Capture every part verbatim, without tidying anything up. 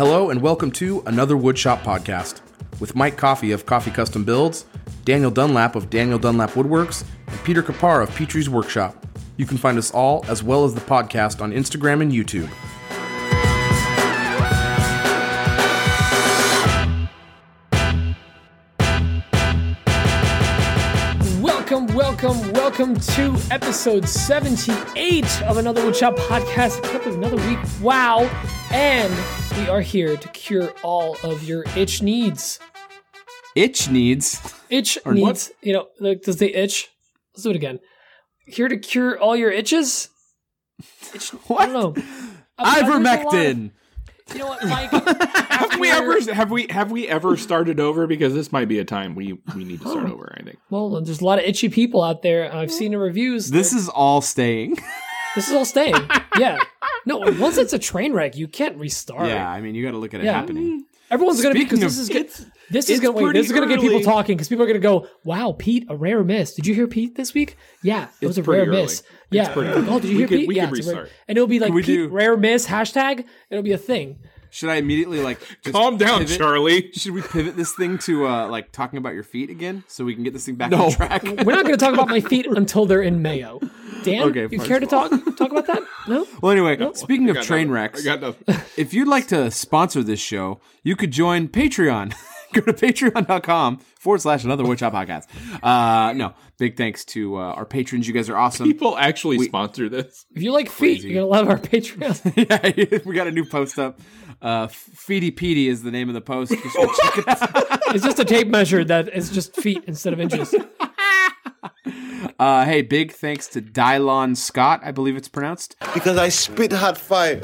Hello and welcome to another Woodshop podcast with Mike Coffee of Coffee Custom Builds, Daniel Dunlap of Daniel Dunlap Woodworks, and Peter Kapar of Petrie's Workshop. You can find us all as well as the podcast on Instagram and YouTube. Welcome, welcome to episode seventy-eight of another Woodshop podcast. It's up another week. Wow. And we are here to cure all of your itch needs. Itch needs? Itch or needs. What? You know, like, does they itch? Let's do it again. Here to cure all your itches? Itch, what? I don't know. I mean, Ivermectin. You know what, Mike? have we ever have we have we ever started over? Because this might be a time we, we need to start oh. over. I think. Well, there's a lot of itchy people out there. I've seen the reviews. This is all staying. This is all staying. Yeah. No, once it's a train wreck, you can't restart. Yeah, I mean, you got to look at it yeah. happening. Everyone's going to be because this is good. This is going to this is going to get people talking because people are going to go, "Wow, Pete, a rare miss. Did you hear Pete this week? Yeah, it was a rare early. miss. Yeah. It's pretty oh, did you we hear could, Pete? We yeah, could restart. Rare, and it'll be like Pete do? rare miss hashtag. It'll be a thing. Should I immediately like just calm down, pivot? Charlie? Should we pivot this thing to uh, like talking about your feet again so we can get this thing back no. on track? We're not going to talk about my feet until they're in Mayo. Dan, okay, you care to talk talk about that? No. Well, anyway, no. speaking of train nothing. wrecks, I got nothing. If you'd like to sponsor this show, you could join Patreon. Go to patreon.com forward slash another Woodshop podcast. Uh, no, big thanks to uh, our patrons. You guys are awesome. People actually we, sponsor this. If you like Crazy. feet, you're going to love our Patreon. Yeah, we got a new post up. Uh, Feety Petey is the name of the post. Just check it out. It's just a tape measure that is just feet instead of inches. Uh, hey, big thanks to Dylon Scott, I believe it's pronounced. Because I spit hot fire.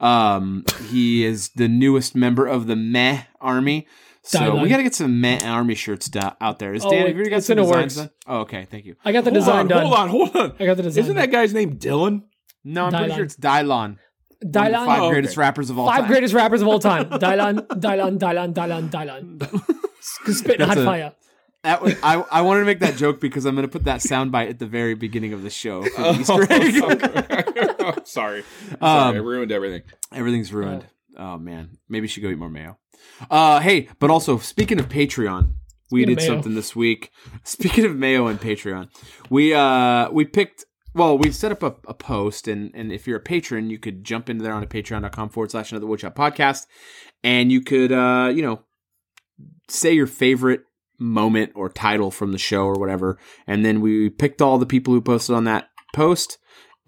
Um, he is the newest member of the Meh Army. So Dylon. We got to get some Meh Army shirts da- out there. Is oh, Dan, have you already got some designs done? Oh, okay. Thank you. I got the hold design on, done. Hold on, hold on. I got the design Isn't done. that guy's name Dylan? No, I'm Dylon. pretty sure it's Dylon. Dylon? Five oh, greatest okay. rappers of all Five time. Five greatest rappers of all time. Dylon, Dylon, Dylon, Dylon, Dylon. Spitting hot a, fire. That was, I, I wanted to make that joke because I'm going to put that soundbite at the very beginning of the show. For the Easter egg. oh, oh, sorry. Um, sorry. I ruined everything. Everything's ruined. Yeah. Oh, man. Maybe you should go eat more mayo. Uh, hey, but also, speaking of Patreon, we speaking did something this week. Speaking of mayo and Patreon, we uh, we picked... Well, we set up a, a post, and, and if you're a patron, you could jump into there on patreon.com forward slash another Woodshop podcast, and you could, uh, you know, say your favorite moment or title from the show or whatever, and then we picked all the people who posted on that post,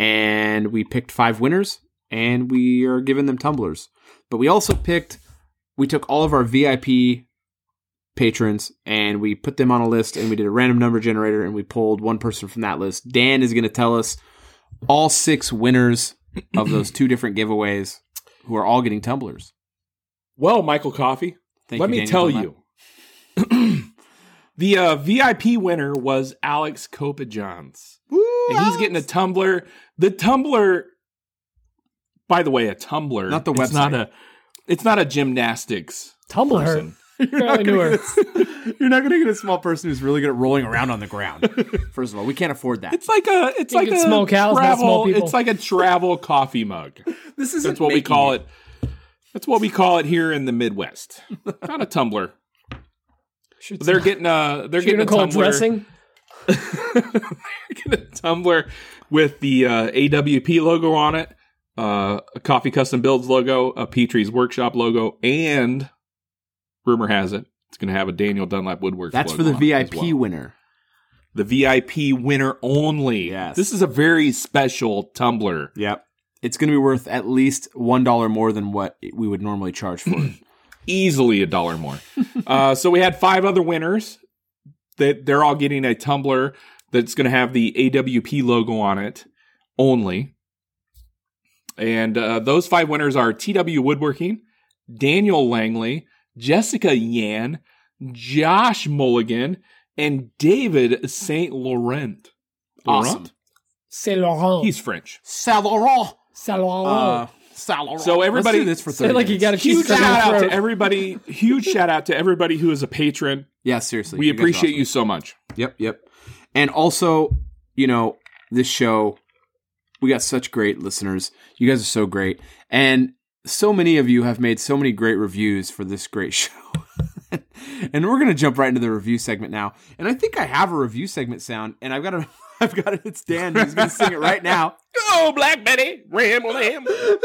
and we picked five winners, and we are giving them tumblers. But we also picked, we took all of our V I P patrons and we put them on a list and we did a random number generator and we pulled one person from that list. Dan is going to tell us all six winners of those two different giveaways who are all getting tumblers. Well, Michael Coffee, Thank let you, me Daniel, tell you, the uh, V I P winner was Alex Copajohns. Ooh, and Alex. He's getting a tumbler. The tumbler, by the way, a tumbler. Not the website. It's not a, it's not a gymnastics tumbler. Person. You're not, this, you're not gonna get a small person who's really good at rolling around on the ground. First of all, we can't afford that. It's like a it's you like a small cows, travel, not small people. It's like a travel coffee mug. This is that's what we call it. it. That's what we call it here in the Midwest. Not a tumbler. They're getting a they're getting a tumbler. Dressing? They're getting a tumbler with the uh, A W P logo on it, uh, a Coffee Custom Builds logo, a Petrie's Workshop logo, and rumor has it, it's going to have a Daniel Dunlap Woodworks. That's for the V I P well. winner. The V I P winner only. Yes. This is a very special tumbler. Yep. It's going to be worth at least one dollar more than what we would normally charge for it. Easily a dollar more. uh, so we had five other winners. That they're all getting a tumbler that's going to have the A W P logo on it only. And uh, those five winners are T W Woodworking, Daniel Langley, Jessica Yan, Josh Mulligan, and David Saint Laurent. Awesome. Saint Laurent. He's French. Saint Laurent. Saint Laurent. Uh, Saint Laurent. So everybody, let's do this for thirty like you got a huge shout out to everybody. Huge shout out to everybody who is a patron. Yeah, seriously, we you appreciate awesome. you so much. Yep, yep. And also, you know, this show, we got such great listeners. You guys are so great, and so many of you have made so many great reviews for this great show. And we're going to jump right into the review segment now. And I think I have a review segment sound, and I've got a, I've got it. It's Dan. He's going to sing it right now. Oh, Black Betty, ram lamb. I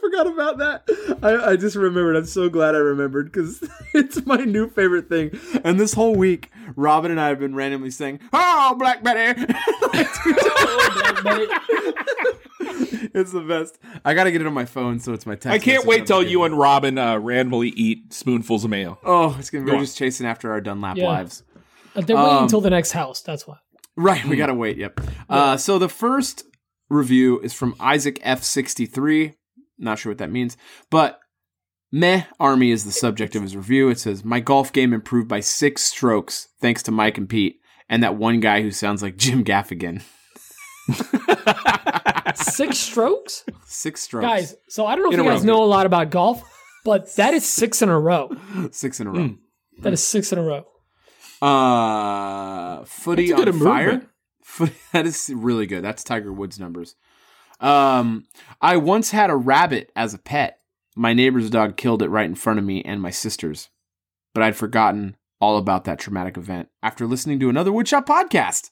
forgot about that. I, I just remembered. I'm so glad I remembered because it's my new favorite thing. And this whole week, Robin and I have been randomly saying, "Oh, Black Betty." Oh, Black Betty. It's the best. I got to get it on my phone, so it's my text. I can't wait till you and Robin uh, randomly eat spoonfuls of mayo. Oh, it's gonna be, we're just chasing after our Dunlap yeah. lives. They're um, waiting until the next house, that's why. Right, we got to wait, yep. Yeah. Uh, so the first review is from Isaac F sixty-three. Not sure what that means, but Meh Army is the subject of his review. It says, "My golf game improved by six strokes thanks to Mike and Pete, and that one guy who sounds like Jim Gaffigan." Six strokes? Six strokes. Guys, so I don't know if in you guys row. know a lot about golf, but that is six in a row. Six in a row. Mm. That mm. is six in a row. Uh, footy on fire. Footy, that is really good. That's Tiger Woods numbers. Um, I once had a rabbit as a pet. My neighbor's dog killed it right in front of me and my sister's. But I'd forgotten all about that traumatic event after listening to another Woodshop podcast.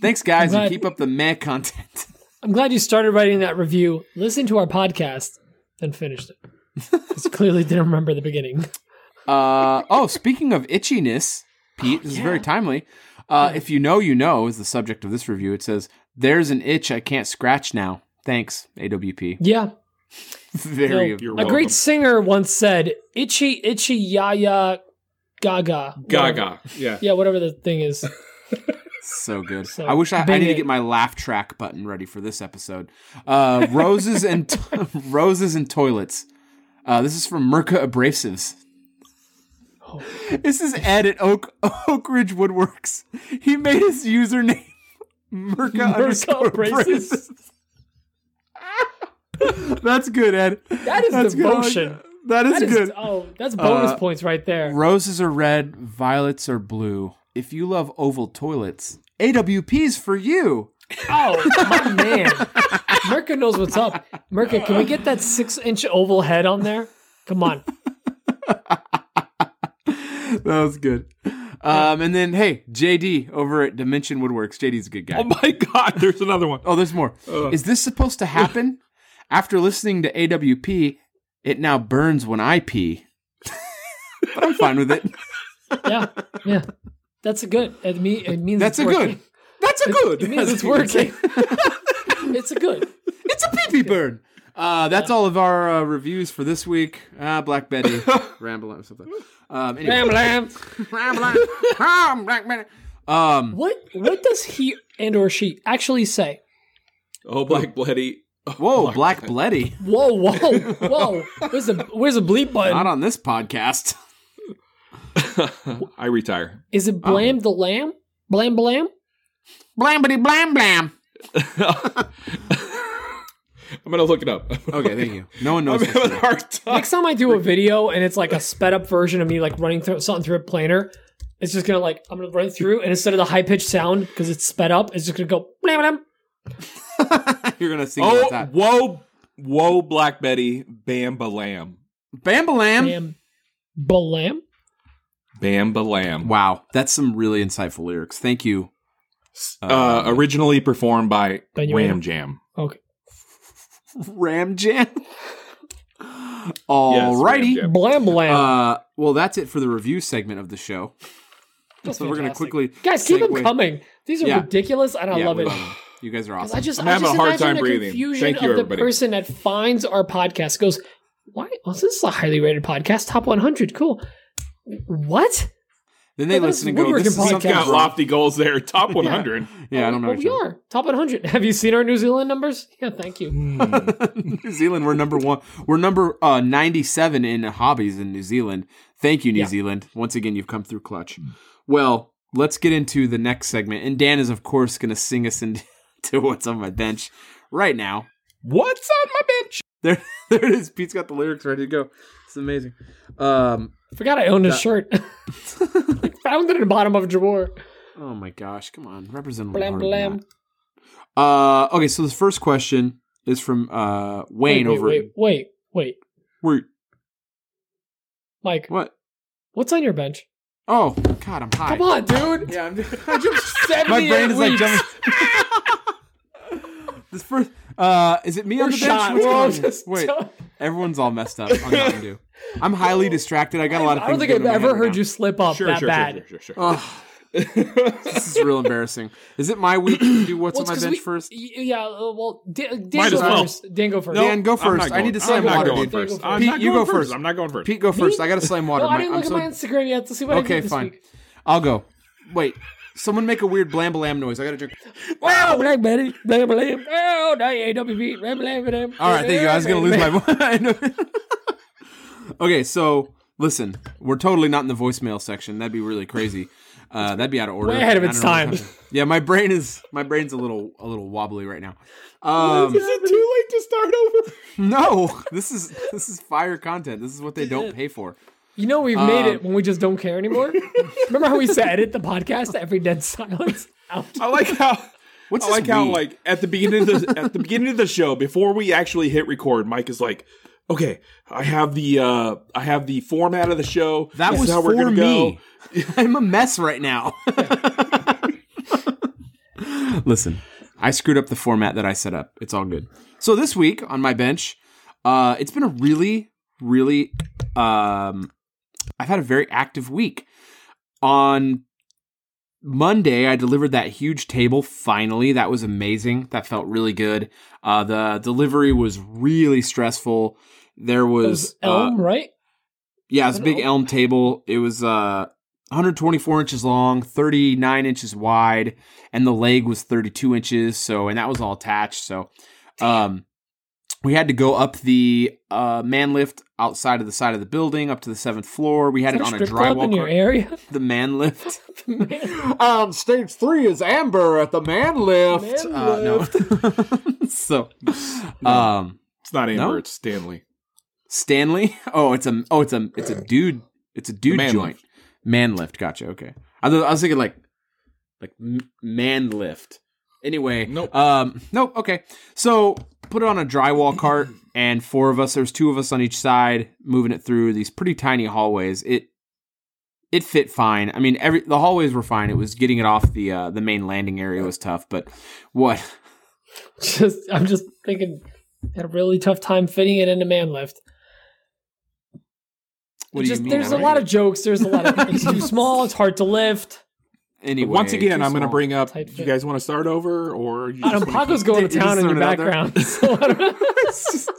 Thanks, guys, and keep up the meh content. I'm glad you started writing that review, listened to our podcast, then finished it. Because clearly didn't remember the beginning. Uh, oh, speaking of itchiness, Pete, oh, this yeah. is very timely. Uh, yeah. If you know, you know is the subject of this review. It says, "There's an itch I can't scratch now. Thanks, A W P." Yeah. Very so, of your A welcome. Great singer once said, "Itchy, itchy, ya, ya, gaga." Gaga, yeah. Yeah, whatever the thing is. So good. So I wish I, I need to get my laugh track button ready for this episode. Uh, roses and t- roses and toilets. Uh, this is from Mirka Abrasives. Oh. This is Ed at Oak Oak Ridge Woodworks. He made his username Mirka underscore Abrasives. That's good, Ed. That is that's devotion. Good. That is, that is good. Oh, that's bonus uh, points right there. Roses are red. Violets are blue. If you love oval toilets, A W P's for you. Oh, my man. Mirka knows what's up. Mirka, can we get that six-inch oval head on there? Come on. That was good. Um, and then, hey, J D over at Dimension Woodworks. J D's a good guy. Oh, my God. There's another one. Oh, there's more. Uh. Is this supposed to happen? After listening to A W P, it now burns when I pee. But I'm fine with it. Yeah, yeah. That's a good. It, mean, it means that's it's a working. Good. That's a good. It, it means that's it's working. It's a good. It's a pee-pee burn. Uh, that's yeah. all of our uh, reviews for this week. Ah, Black Betty, Ramble or something. Um, anyway. Ramble, Ramble, Ramble, Black Betty. Um, what what does he and or she actually say? Oh, Black Betty. Oh, whoa, Black, Black Betty. Whoa, whoa, whoa. Where's the where's the bleep button? Not on this podcast. I retire. Is it blam the lamb? Blam blam? Blambity blam blam. I'm going to look it up. Okay, thank you. No one knows. I'm having a hard time. Next time I do a video and it's like a sped up version of me like running through something through a planer, it's just going to like, I'm going to run through and instead of the high pitched sound because it's sped up, it's just going to go blam blam. You're going to sing oh, that. Whoa, whoa, Black Betty, bam balam. Bam balam. Bam balam. Bam balam. Wow, that's some really insightful lyrics. Thank you. Uh, uh, originally performed by Ram Jam. Okay. Ram Jam? Alrighty. Yes, blam blam. Uh, well, that's it for the review segment of the show. That's so fantastic. We're going to quickly... Guys, keep them coming. These are yeah. ridiculous, and I yeah, love it. You guys are awesome. I just, I'm I having just a hard time breathing. Thank you, of everybody. The person that finds our podcast goes, "Why? Well, this is a highly rated podcast, top one hundred, cool. What?" Then they listen and go, "This is some kind of lofty goals there. Top one hundred. yeah. yeah, I don't know. Well, we are. Are. Top one hundred. Have you seen our New Zealand numbers? Yeah, thank you. Mm. New Zealand, we're number one. We're number uh, ninety-seven in hobbies in New Zealand. Thank you, New yeah. Zealand. Once again, you've come through clutch. Mm. Well, let's get into the next segment. And Dan is, of course, going to sing us into What's on My Bench right now. What's on my bench? There, there it is. Pete's got the lyrics ready to go. It's amazing. Um, Forgot I owned that, a shirt. I found it in the bottom of a drawer. Oh my gosh! Come on, represent. Blam blam. Uh, okay, so the first question is from uh, Wayne wait, wait, over. Wait, wait, Wait. Wait. Mike. What? What's on your bench? Oh, God, I'm high. Come on, dude. Yeah, I'm just, I jumped seventy-eight My brain is weeks. Like jumping. This first, uh, is it me We're on the shot. bench? What's Whoa, just Wait, don't... everyone's all messed up. I'm not gonna do. I'm highly distracted. I got I, a lot of things to do. I don't think I've ever heard now. you slip up sure, that sure, bad. Sure, sure, sure, sure. Oh. This is real embarrassing. Is it my week to do what's well, on my bench we, first? Yeah, uh, well, D- Dingo first. Well. Dan, go first. Nope, Dan, go first. I need to slam water, dude. First. First. Pete, you go first. first. I'm not going first. Pete, go first. Me? I got to slam water. No, I didn't my, look I'm at so... my Instagram yet to see what okay, I did this fine. Week. I'll go. Wait, someone make a weird blam blam noise. I got to drink. Wow, black Betty, blam blam. Oh, W B, blam blam. All right, thank you. I was going to lose my mind. Okay, so listen, we're totally not in the voicemail section. That'd be really crazy. Uh, that'd be out of order. Way ahead of its time. Yeah, my brain is my brain's a little a little wobbly right now. Um, is it too late to start over? No, this is this is fire content. This is what they don't pay for. You know we've um, made it when we just don't care anymore. Remember how we said edit the podcast every dead silence out? I like how. What's I like how weed? Like at the beginning of the, at the beginning of the show before we actually hit record, Mike is like. Okay, I have the uh, I have the format of the show. That this was is how for we're gonna me. Go. I'm a mess right now. Listen, I screwed up the format that I set up. It's all good. So this week on my bench, uh, it's been a really, really. Um, I've had a very active week. On Monday, I delivered that huge table. Finally, that was amazing. That felt really good. Uh, the delivery was really stressful. There was, was elm, uh, right? Yeah, it was a big elm table. It was uh, one hundred twenty-four inches long, thirty-nine inches wide, and the leg was thirty-two inches. So, and that was all attached. So, um, we had to go up the uh, man lift outside of the side of the building, up to the seventh floor. We had it on a drywall club in your area. The man lift. The man. um, stage three is Amber at the man lift. Man uh, lift. No. So, no, um, it's not Amber. No? It's Stanley. Stanley. Oh, it's a. Oh, it's a. It's a dude. It's a dude man joint. Lift. Man lift. Gotcha. Okay. I, th- I was thinking like, like m- man lift. Anyway. Nope. Um. Nope. Okay. So put it on a drywall cart, and four of us. There's two of us on each side moving it through these pretty tiny hallways. It. It fit fine. I mean, every the hallways were fine. It was getting it off the uh, the main landing area was tough, but what. Just, I'm just thinking, had a really tough time fitting it into man lift. What do just, you mean? There's a lot of jokes. There's a lot of things. It's too small. It's hard to lift. Anyway, but once again, I'm going to bring up. You guys want to start over, or you I don't know, Paco's going to town in your background. So just,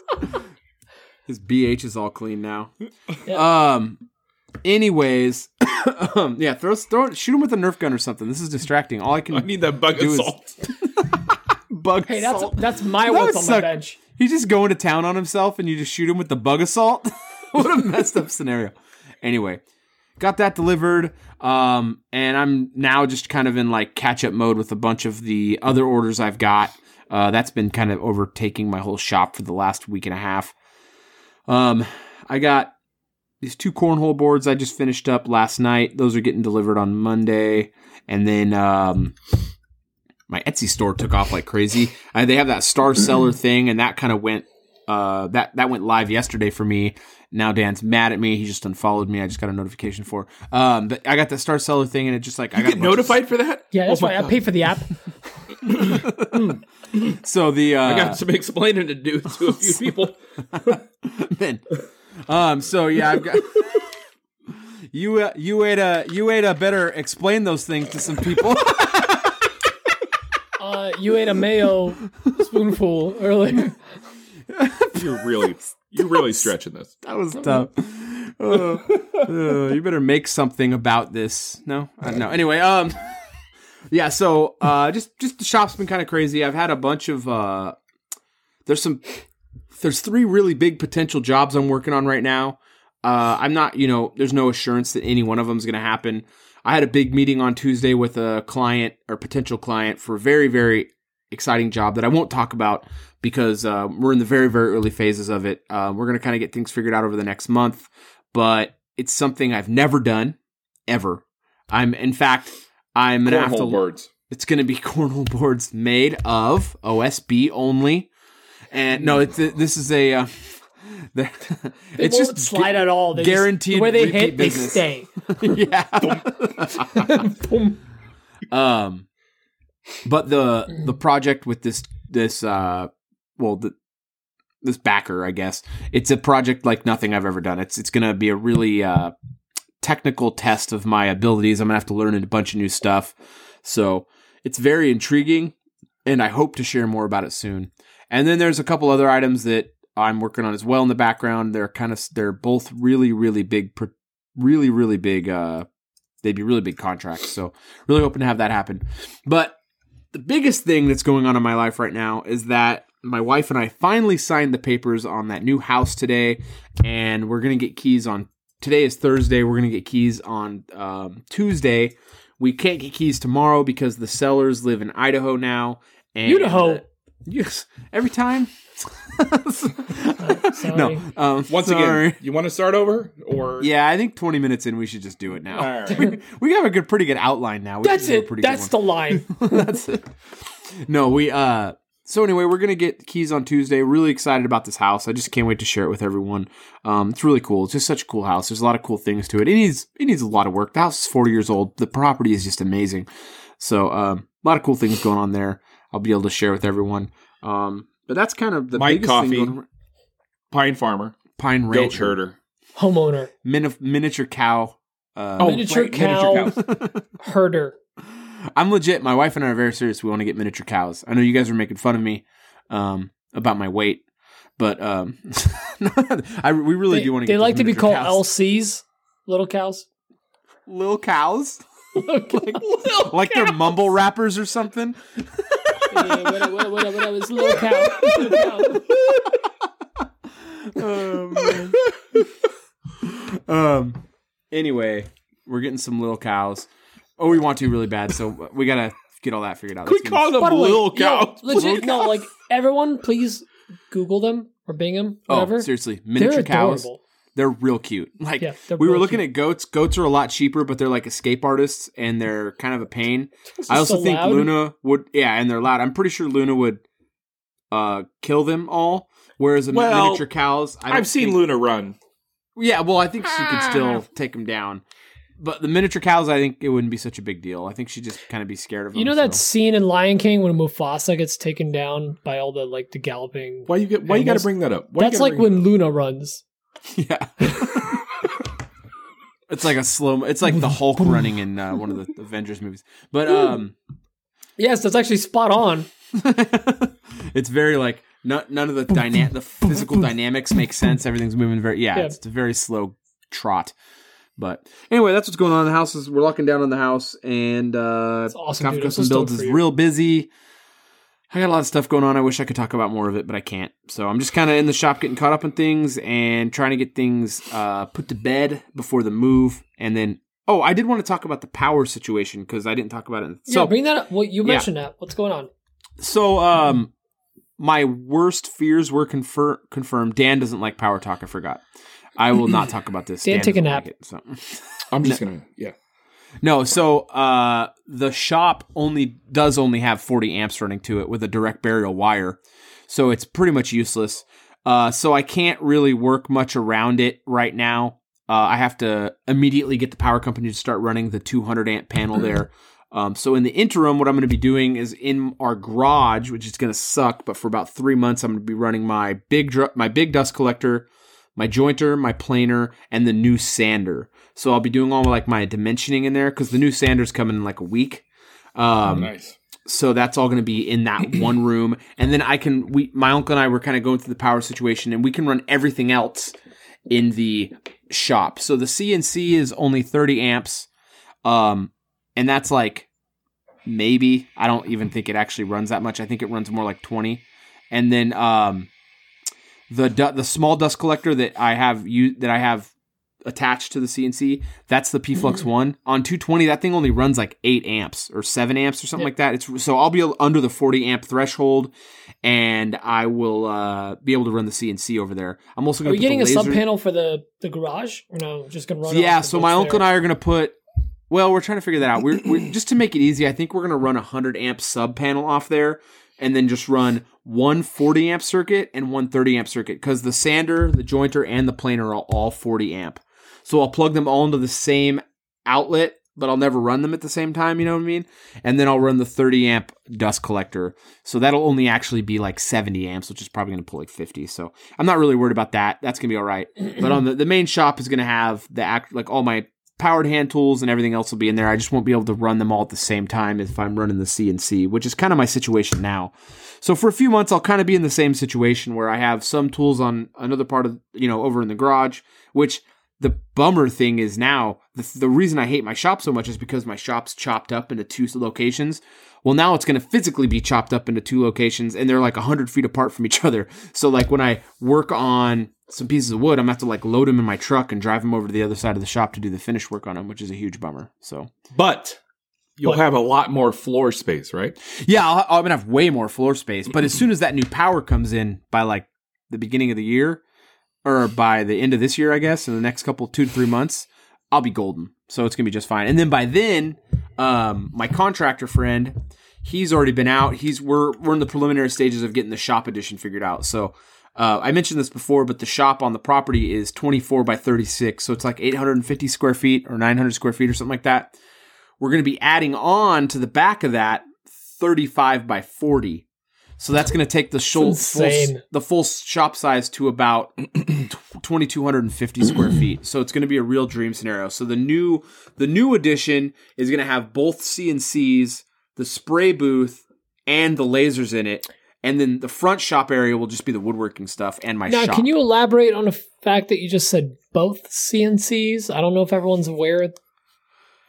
his B H is all clean now. Yeah. Um. Anyways, um, yeah, throw, throw, shoot him with a Nerf gun or something. This is distracting. All I can. I need that bug assault. Bug hey, that's assault. That's my that what's on suck. My bench. He's just going to town on himself, and you just shoot him with the bug assault. What a messed up scenario. Anyway, got that delivered, um, and I'm now just kind of in like catch up mode with a bunch of the other orders I've got. Uh, that's been kind of overtaking my whole shop for the last week and a half. Um, I got these two cornhole boards I just finished up last night. Those are getting delivered on Monday, and then. Um, My Etsy store took off like crazy. Uh, they have that star seller thing, and that kind of went uh, that that went live yesterday for me. Now Dan's mad at me. He just unfollowed me. I just got a notification for. Um, but I got that star seller thing, and it just like you I got get notified of... for that. Yeah, that's oh right. God. I paid for the app. So the uh... I got some explaining to do to a few people. Then, um, so yeah, I've got you. Uh, you ate a you ate a better explain those things to some people. Uh, you ate a mayo spoonful earlier. You're really, you're really stretching this. That was tough. Uh, uh, you better make something about this. No, I don't know. Anyway, um, yeah. So, uh, just, just the shop's been kind of crazy. I've had a bunch of. Uh, there's some. There's three really big potential jobs I'm working on right now. Uh, I'm not, you know, there's no assurance that any one of them is going to happen. I had a big meeting on Tuesday with a client or potential client for a very, very exciting job that I won't talk about because uh, we're in the very, very early phases of it. Uh, we're going to kind of get things figured out over the next month, but it's something I've never done ever. I'm, in fact, I'm going to have to. Cornhole boards. It's going to be cornhole boards made of O S B only, and no, it's, this is a. Uh, They it's won't just slide at all. They guaranteed. Just, where they hit, business. They stay. Yeah. um, but the the project with this this uh well the, this backer, I guess it's a project like nothing I've ever done. It's it's gonna be a really uh technical test of my abilities. I'm gonna have to learn a bunch of new stuff. So it's very intriguing, and I hope to share more about it soon. And then there's a couple other items that I'm working on as well in the background. They're kind of, they're both really, really big, really, really big, uh, they'd be really big contracts. So really hoping to have that happen. But the biggest thing that's going on in my life right now is that my wife and I finally signed the papers on that new house today. And we're going to get keys on, today is Thursday. We're going to get keys on um, Tuesday. We can't get keys tomorrow because the sellers live in Idaho now. And Idaho. Uh, yes. Every time. uh, no. Um, Once sorry. again, you want to start over, or yeah, I think twenty minutes in, we should just do it now. All right. we, we have a good, pretty good outline now. We that's it. That's the line. That's it. No, we. Uh, so anyway, we're gonna get keys on Tuesday. Really excited about this house. I just can't wait to share it with everyone. Um, it's really cool. It's just such a cool house. There's a lot of cool things to it. It needs it needs a lot of work. The house is forty years old. The property is just amazing. So um, a lot of cool things going on there. I'll be able to share with everyone. Um, But that's kind of the Mike biggest Coffee, thing. Going... Pine farmer, pine rancher, goat herder, homeowner, Min- miniature cow, uh, oh, miniature, right. cow miniature cow herder. I'm legit. My wife and I are very serious. We want to get miniature cows. I know you guys were making fun of me um, about my weight, but um, I, we really they, do want to. They get like to be called cows. L Cs, little cows, little cows, like, little like cows. They're mumble rappers or something. Yeah, what up, what up, what up, what up, it's a little cow. Oh, man. Um, anyway, we're getting some little cows. Oh, we want to really bad, so we gotta get all that figured out. Could we call them little way, cows? Yo, legit, little no, cows? Like, everyone, please Google them or Bing them, whatever. Oh, seriously, miniature they're cows. Adorable. They're real cute. Like, yeah, we were looking cute. at goats. Goats are a lot cheaper, but they're like escape artists, and they're kind of a pain. I also so think loud. Luna would, yeah, and they're loud. I'm pretty sure Luna would uh, kill them all, whereas a well, miniature cows... I I've seen think, Luna run. Yeah, well, I think she could still take them down. But the miniature cows, I think it wouldn't be such a big deal. I think she'd just kind of be scared of them. You know that so. scene in Lion King when Mufasa gets taken down by all the, like, the galloping... Why you get? Why animals? You gotta bring that up? Why That's like when Luna runs. Yeah. It's like a slow, it's like the Hulk running in uh, one of the Avengers movies. But, um, yes, that's actually spot on. It's very like, no, none of the dyna- the physical dynamics make sense. Everything's moving very, yeah, yeah, it's a very slow trot. But anyway, that's what's going on in the house. Is we're locking down on the house, and uh, awesome, Coffee Custom Builds is real busy. I got a lot of stuff going on. I wish I could talk about more of it, but I can't. So I'm just kind of in the shop getting caught up in things and trying to get things uh, put to bed before the move. And then, oh, I did want to talk about the power situation because I didn't talk about it. So, yeah, bring that up. Well, you mentioned yeah. that. What's going on? So um, my worst fears were confir- confirmed. Dan doesn't like Power Talk. I forgot. I will not talk about this. Dan, Dan take a nap. Like it, so. I'm just no. going to, yeah. No, so uh, the shop only does only have forty amps running to it with a direct burial wire, so it's pretty much useless. Uh, so I can't really work much around it right now. Uh, I have to immediately get the power company to start running the two hundred amp panel there. Um, so in the interim, what I'm going to be doing is in our garage, which is going to suck, but for about three months, I'm going to be running my big dr- my big dust collector, my jointer, my planer, and the new sander. So I'll be doing all like my dimensioning in there because the new sander's coming in like a week. Um, oh, nice. So that's all going to be in that one room, and then I can. We, my uncle and I, were kind of going through the power situation, and we can run everything else in the shop. So the C N C is only thirty amps, um, and that's like maybe I don't even think it actually runs that much. I think it runs more like twenty, and then um, the du- the small dust collector that I have u- that I have. attached to the C N C, that's the P-Flux one. On two twenty, that thing only runs like eight amps or seven amps or something yeah. like that. It's so I'll be under the forty amp threshold, and I will uh, be able to run the C N C over there. I'm also going to. Are we getting a sub panel for the, the garage? Or no, just going to run. Yeah, so my uncle there. and I are going to put. Well, we're trying to figure that out. We're, we're just to make it easy. I think we're going to run a one hundred amp sub panel off there and then just run one forty amp circuit and one thirty amp circuit, because the sander, the jointer, and the planer are all forty amp. So I'll plug them all into the same outlet, but I'll never run them at the same time, you know what I mean? And then I'll run the thirty amp dust collector. So that'll only actually be like seventy amps, which is probably going to pull like fifty. So I'm not really worried about that. That's going to be all right. But on the, the main shop is going to have the act, like all my powered hand tools and everything else will be in there. I just won't be able to run them all at the same time if I'm running the C N C, which is kind of my situation now. So for a few months, I'll kind of be in the same situation where I have some tools on another part of, you know, over in the garage, which... The bummer thing is now, the, the reason I hate my shop so much is because my shop's chopped up into two locations. Well, now it's going to physically be chopped up into two locations, and they're like one hundred feet apart from each other. So like when I work on some pieces of wood, I'm going to have to like load them in my truck and drive them over to the other side of the shop to do the finish work on them, which is a huge bummer. So, But... You'll have a lot more floor space, right? Yeah, I'll, I'm going to have way more floor space. But as soon as that new power comes in by like the beginning of the year, or by the end of this year, I guess, in the next couple, two to three months, I'll be golden. So it's going to be just fine. And then by then, um, my contractor friend, he's already been out. He's we're we're in the preliminary stages of getting the shop edition figured out. So uh, I mentioned this before, but the shop on the property is twenty-four by thirty-six. So it's like eight hundred fifty square feet or nine hundred square feet or something like that. We're going to be adding on to the back of that thirty-five by forty. So that's going to take the full, full, the full shop size to about twenty-two fifty square feet. So it's going to be a real dream scenario. So the new the new edition is going to have both C N Cs, the spray booth, and the lasers in it. And then the front shop area will just be the woodworking stuff and my now, shop. Now, can you elaborate on the fact that you just said both C N Cs? I don't know if everyone's aware.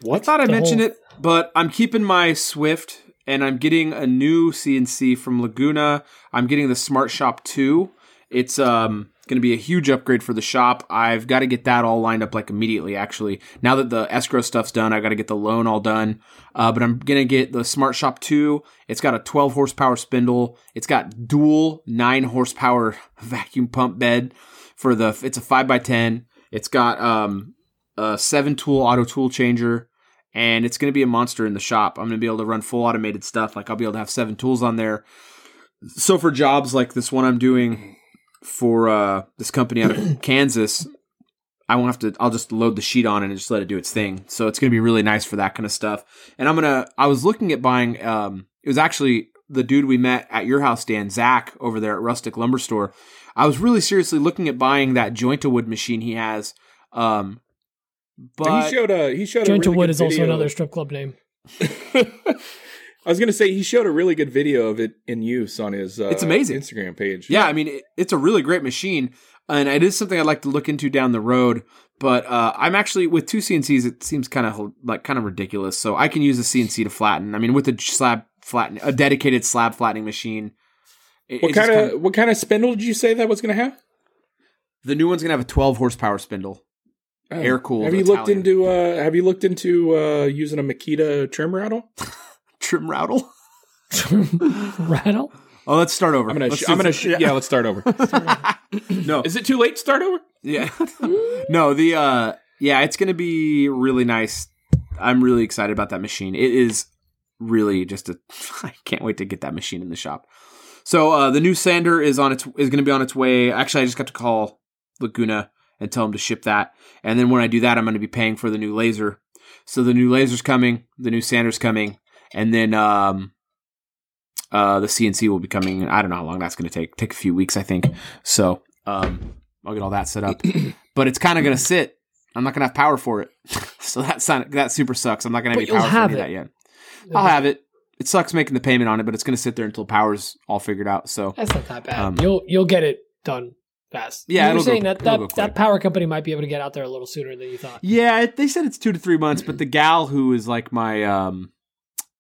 What? I thought I mentioned whole... it, but I'm keeping my Swift... And I'm getting a new C N C from Laguna. I'm getting the Smart Shop two. It's um, going to be a huge upgrade for the shop. I've got to get that all lined up like immediately, actually. Now that the escrow stuff's done, I've got to get the loan all done. Uh, but I'm going to get the Smart Shop two. It's got a twelve horsepower spindle. It's got dual nine horsepower vacuum pump bed for the. It's a five by ten. It's got um, a seven tool auto tool changer. And it's going to be a monster in the shop. I'm going to be able to run full automated stuff. Like I'll be able to have seven tools on there. So for jobs like this one I'm doing for uh, this company out of Kansas, I won't have to. I'll just load the sheet on and just let it do its thing. So it's going to be really nice for that kind of stuff. And I'm gonna. I was looking at buying. Um, it was actually the dude we met at your house, Dan, Zach, over there at Rustic Lumber Store. I was really seriously looking at buying that Joint-a-Wood machine he has. Um, But he showed a he showed Joint a really Wood good is video. Also another strip club name. I was going to say he showed a really good video of it in use on his uh, it's amazing Instagram page. Yeah, I mean it, it's a really great machine, and it is something I'd like to look into down the road. But uh, I'm actually with two C N Cs. It seems kind of like kind of ridiculous. So I can use a C N C to flatten. I mean, with a slab flatten a dedicated slab flattening machine. It, what kind of what kind of spindle did you say that was going to have? The new one's going to have a twelve horsepower spindle. Oh. Air cooled. Have you Italian. looked into? Uh, have you looked into uh, using a Makita trim rattle? trim rattle. Trim rattle. Oh, let's start over. I'm gonna. Sh- I'm gonna sh- yeah, let's start over. No, is it too late to start over? Yeah. no, the. Uh, yeah, it's gonna be really nice. I'm really excited about that machine. It is really just a. I can't wait to get that machine in the shop. So uh, the new sander is on its is gonna be on its way. Actually, I just got to call Laguna and tell them to ship that. And then when I do that, I'm going to be paying for the new laser. So the new laser's coming, the new sander's coming, and then um, uh, the C N C will be coming. I don't know how long that's going to take. Take a few weeks, I think. So um, I'll get all that set up. But it's kind of going to sit. I'm not going to have power for it. so that's not, that super sucks. I'm not going to have but any power for that yet. It'll I'll have it. It sucks making the payment on it, but it's going to sit there until power's all figured out. So that's not that bad. Um, you'll you'll get it done. Fast. Yeah, you were saying go, that that, that power company might be able to get out there a little sooner than you thought. Yeah, they said it's two to three months, but the gal who is like my, um,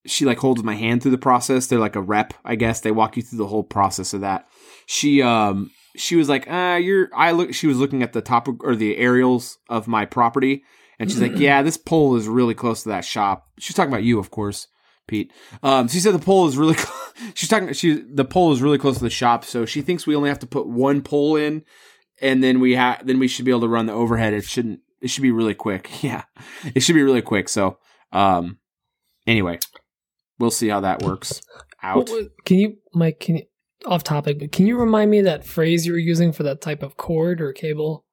she like holds my hand through the process. They're like a rep, I guess. They walk you through the whole process of that. She, um, she was like, uh, you're. I look. She was looking at the top of, or the aerials of my property, and she's like, yeah, this pole is really close to that shop. She's talking about you, of course, Pete. Um, she said the pole is really. Cl- She's talking. She the pole is really close to the shop, so she thinks we only have to put one pole in, and then we ha- then we should be able to run the overhead. It shouldn't. It should be really quick. Yeah, it should be really quick. So, um, anyway, we'll see how that works. out. Well, can you, Mike, can you, off topic, but can you remind me of that phrase you were using for that type of cord or cable?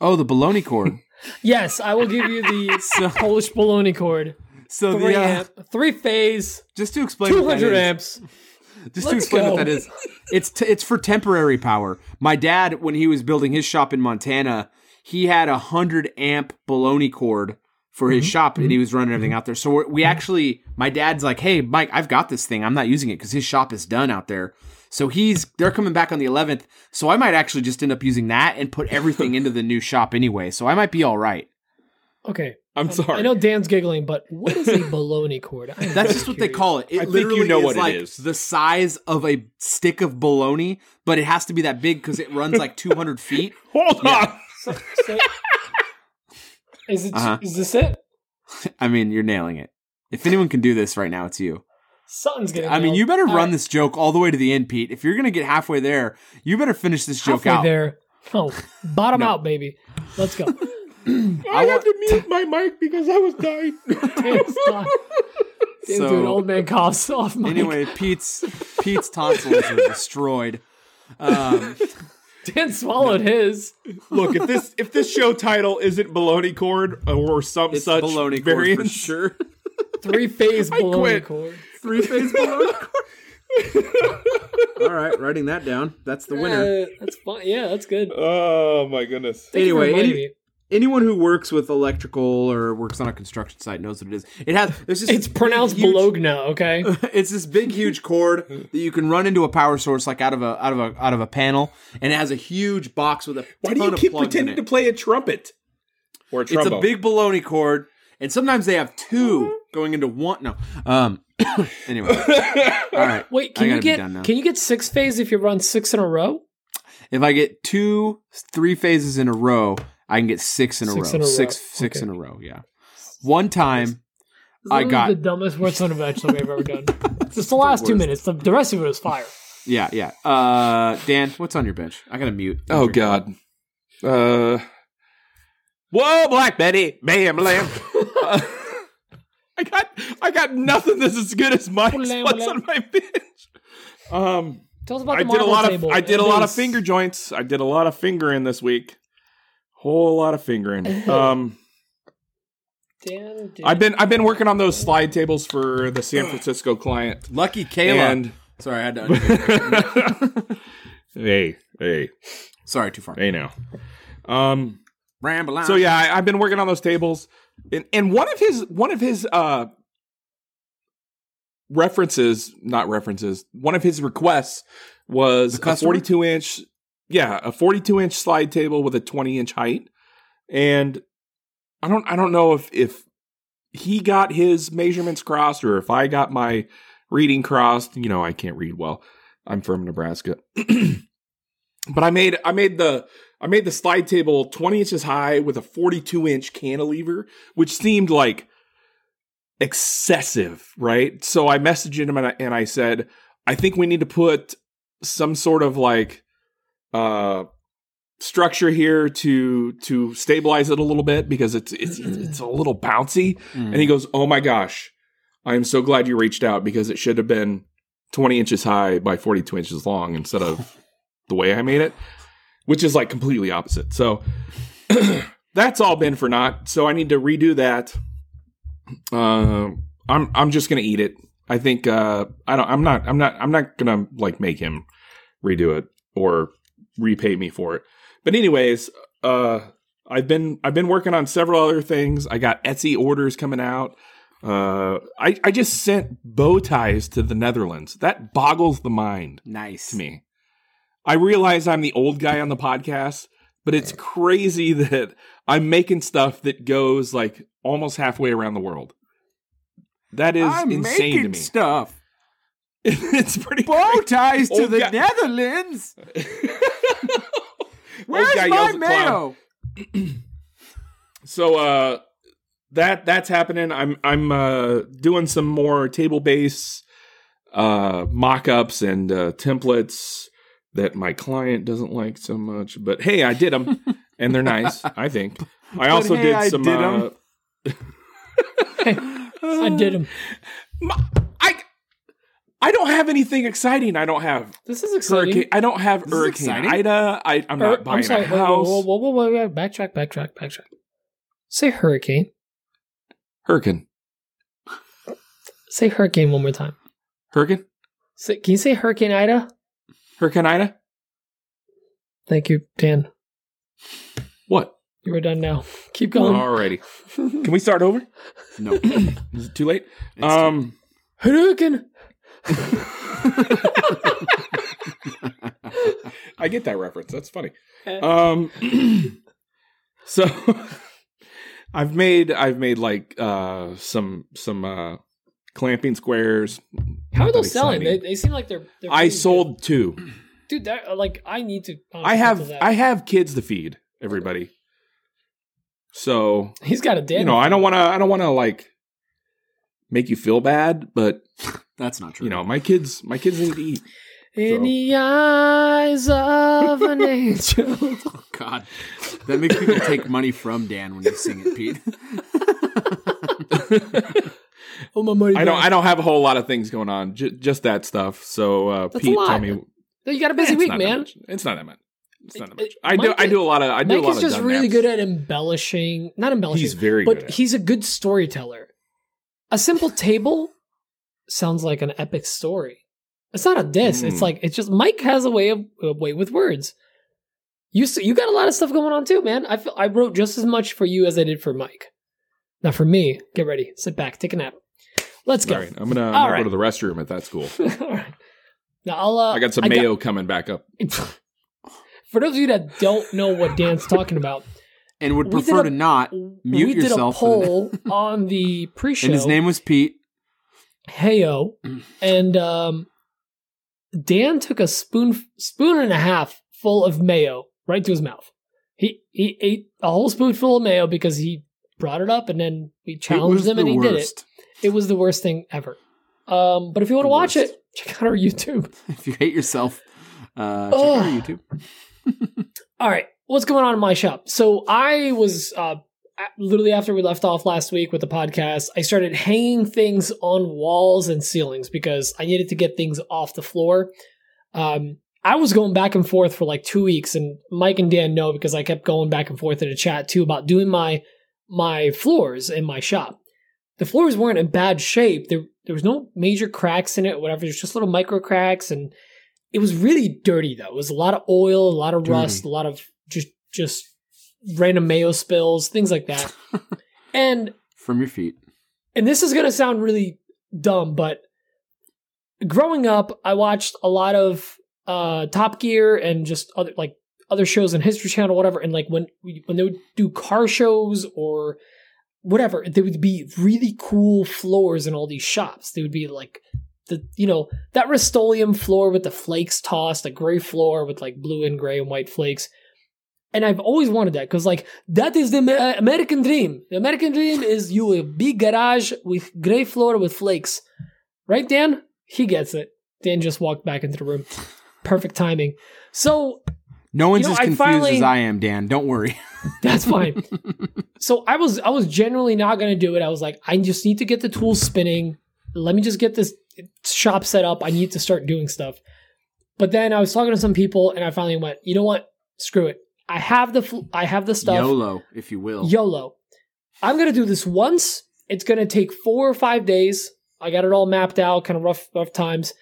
Oh, the Bologna cord. Yes, I will give you the so, Polish Bologna cord. So three the uh, amp, three phase. Just to explain, two hundred amps. Just Let's to explain go. what that is, it's t- it's for temporary power. My dad, when he was building his shop in Montana, he had a hundred amp Bologna cord for his mm-hmm. shop, and he was running everything out there. So we're, we actually, my dad's like, "Hey, Mike, I've got this thing. I'm not using it because his shop is done out there." So he's they're coming back on the eleventh. So I might actually just end up using that and put everything into the new shop anyway. So I might be all right. Okay. I'm um, sorry. I know Dan's giggling, but what is a bologna cord? That's really just what curious. They call it. It I literally think you know is what like it is. The size of a stick of bologna, but it has to be that big because it runs like two hundred feet. Hold yeah. on. So, so, is it? Uh-huh. Is this it? I mean, you're nailing it. If anyone can do this right now, it's you. Something's gonna. I nailed. mean, you better all run right. this joke all the way to the end, Pete. If you're gonna get halfway there, you better finish this joke halfway out. There, oh, bottom no. out, baby. Let's go. I, I had to mute my mic because I was dying. Dan's dying. Dan's so, doing old man coughs off mic. Anyway, Pete's Pete's tonsils are destroyed. Um, Dan swallowed no. his. Look, if this if this show title isn't Bologna Cord or some it's such Bologna variant, cord for sure. Three phase Bologna Cord. Three phase Bologna Cord. All right, writing that down. That's the winner. Uh, that's fun. Yeah, that's good. Oh my goodness. Thank anyway, any. Anyone who works with electrical or works on a construction site knows what it is. It has. There's this it's pronounced huge, Bologna, okay? It's this big, huge cord that you can run into a power source, like out of a out of a out of a panel, and it has a huge box with a. Why ton do you keep pretending to play a trumpet? Or a trombone? It's a big Bologna cord, and sometimes they have two going into one. No. Um. Anyway. All right. Wait. Can you get? Can you get six phase if you run six in a row? If I get two, three phases in a row. I can get six in a six row. In a six row. six okay. in a row, yeah. One time, this I got... the dumbest words on a bachelor we've ever done. It's just the last the two minutes. The, the rest of it was fire. Yeah, yeah. Uh, Dan, what's on your bench? I got to mute. Oh, sure. God. Uh, Whoa, Black Betty. Bam, blam. uh, I got I got nothing that's as good as Mike's blam, what's blam. on my bench. Um, Tell us about the I did a lot table. Of I did and a lot of finger joints. I did a lot of fingering this week. Whole lot of fingering. Um, Dan, I've been I've been working on those slide tables for the San Francisco client. Lucky Kayla. And, sorry, I had to. hey, hey. Sorry, too far. Hey now. Um, Ramble on. So yeah, I, I've been working on those tables, and, and one of his one of his uh, references, not references. One of his requests was a forty-two inch. Yeah, a forty-two inch slide table with a twenty inch height, and I don't, I don't know if, if he got his measurements crossed or if I got my reading crossed. You know, I can't read well. I'm from Nebraska, but I made, I made the, I made the slide table twenty inches high with a forty-two inch cantilever, which seemed like excessive, right? So I messaged him and I, and I said, I think we need to put some sort of like. Uh, structure here to to stabilize it a little bit because it's it's it's a little bouncy. Mm. And he goes, "Oh my gosh, I am so glad you reached out because it should have been twenty inches high by forty-two inches long instead of the way I made it," which is like completely opposite. So that's all been for naught. So I need to redo that. Uh, I'm I'm just gonna eat it. I think uh, I don't. I'm not. I'm not. I'm not gonna like make him redo it or. Repay me for it. But anyways, uh I've been I've been working on several other things. I got Etsy orders coming out. Uh I, I just sent bow ties to the Netherlands. That boggles the mind. Nice. To me. I realize I'm the old guy on the podcast, but it's crazy that I'm making stuff that goes like almost halfway around the world. That is I'm insane making to me. Stuff. It's pretty bow crazy. Ties to old the guy. Netherlands. Where's guy my mayo? So uh, that that's happening. I'm I'm uh, doing some more table base uh, mock-ups and uh, templates that my client doesn't like so much. But hey, I did them, and they're nice. I think I also hey, did I some. Did uh, hey, I did them. I I don't have anything exciting. I don't have this is exciting. Hurricane, I don't have this Hurricane Ida. I, I'm not Ur- buying I'm sorry, a house. Whoa, whoa, whoa, whoa, whoa. Backtrack, backtrack, backtrack. Say hurricane. Hurricane. Say hurricane one more time. Hurricane? Say, can you say Hurricane Ida? Hurricane Ida? Thank you, Dan. What? You are done now. Keep going. Alrighty. Can we start over? No. Is it too late? It's um, too late. Hurricane. I get that reference. That's funny. Um, so I've made I've made like uh, some some uh, clamping squares. How are those selling? They, they seem like they're. they're I sold good. two. Dude, that, like I need to. I have that. I have kids to feed everybody. So he's got a dad. You know, I don't want to. I don't want to like make you feel bad, but. That's not true. You know, my kids, my kids need to eat. In so. the eyes of an angel. Oh, God. That makes people take money from Dan when you sing it, Pete. Oh, my money. I don't, I don't have a whole lot of things going on. J- just that stuff. So, uh, That's Pete, tell me. No, you got a busy week, man. It's not that much. It's not that much. It, it, I, do, is, I do a lot of I do Mike a lot is just of really naps. good at embellishing. Not embellishing. He's very but good. But he's a good storyteller. A simple table sounds like an epic story. It's not a diss. Mm. It's like, it's just, Mike has a way of a way with words. You you got a lot of stuff going on too, man. I feel, I wrote just as much for you as I did for Mike. Now for me, get ready, sit back, take a nap. Let's go. All right, I'm gonna, I'm gonna right. go to the restroom at that school. All right. Now I'll. Uh, I got some I mayo got, coming back up. For those of you that don't know what Dan's talking about, and would prefer a, to not mute yourself. We did a poll on the pre-show, and his name was Pete. Heyo, and um, Dan took a spoon spoon and a half full of mayo right to his mouth. He he ate a whole spoonful of mayo because he brought it up, and then we challenged him, and he worst. did it. It was the worst thing ever. Um, but if you want to watch worst. it, check out our YouTube. If you hate yourself, uh, check out our YouTube. All right, what's going on in my shop? So I was. Uh, Literally after we left off last week with the podcast, I started hanging things on walls and ceilings because I needed to get things off the floor. Um, I was going back and forth for like two weeks, and Mike and Dan know because I kept going back and forth in a chat too about doing my my floors in my shop. The floors weren't in bad shape. There, there was no major cracks in it or whatever. There's just little micro cracks, and it was really dirty though. It was a lot of oil, a lot of dirty. rust, a lot of just just... random mayo spills, things like that. And from your feet. And this is going to sound really dumb, but growing up, I watched a lot of uh, Top Gear and just other like other shows on History Channel, whatever. And like when when they would do car shows or whatever, there would be really cool floors in all these shops. They would be like the you know that Rust-Oleum floor with the flakes tossed, a gray floor with like blue and gray and white flakes. And I've always wanted that because, like, that is the uh, American dream. The American dream is you a big garage with gray floor with flakes. Right, Dan? He gets it. Dan just walked back into the room. Perfect timing. So, no one's you know, as I confused finally, as I am, Dan. Don't worry. That's fine. So I was, I was generally not going to do it. I was like, I just need to get the tools spinning. Let me just get this shop set up. I need to start doing stuff. But then I was talking to some people, and I finally went, you know what? Screw it. I have the fl- I have the stuff. YOLO, if you will. YOLO. I'm going to do this once. It's going to take four or five days. I got it all mapped out, kind of rough, rough times.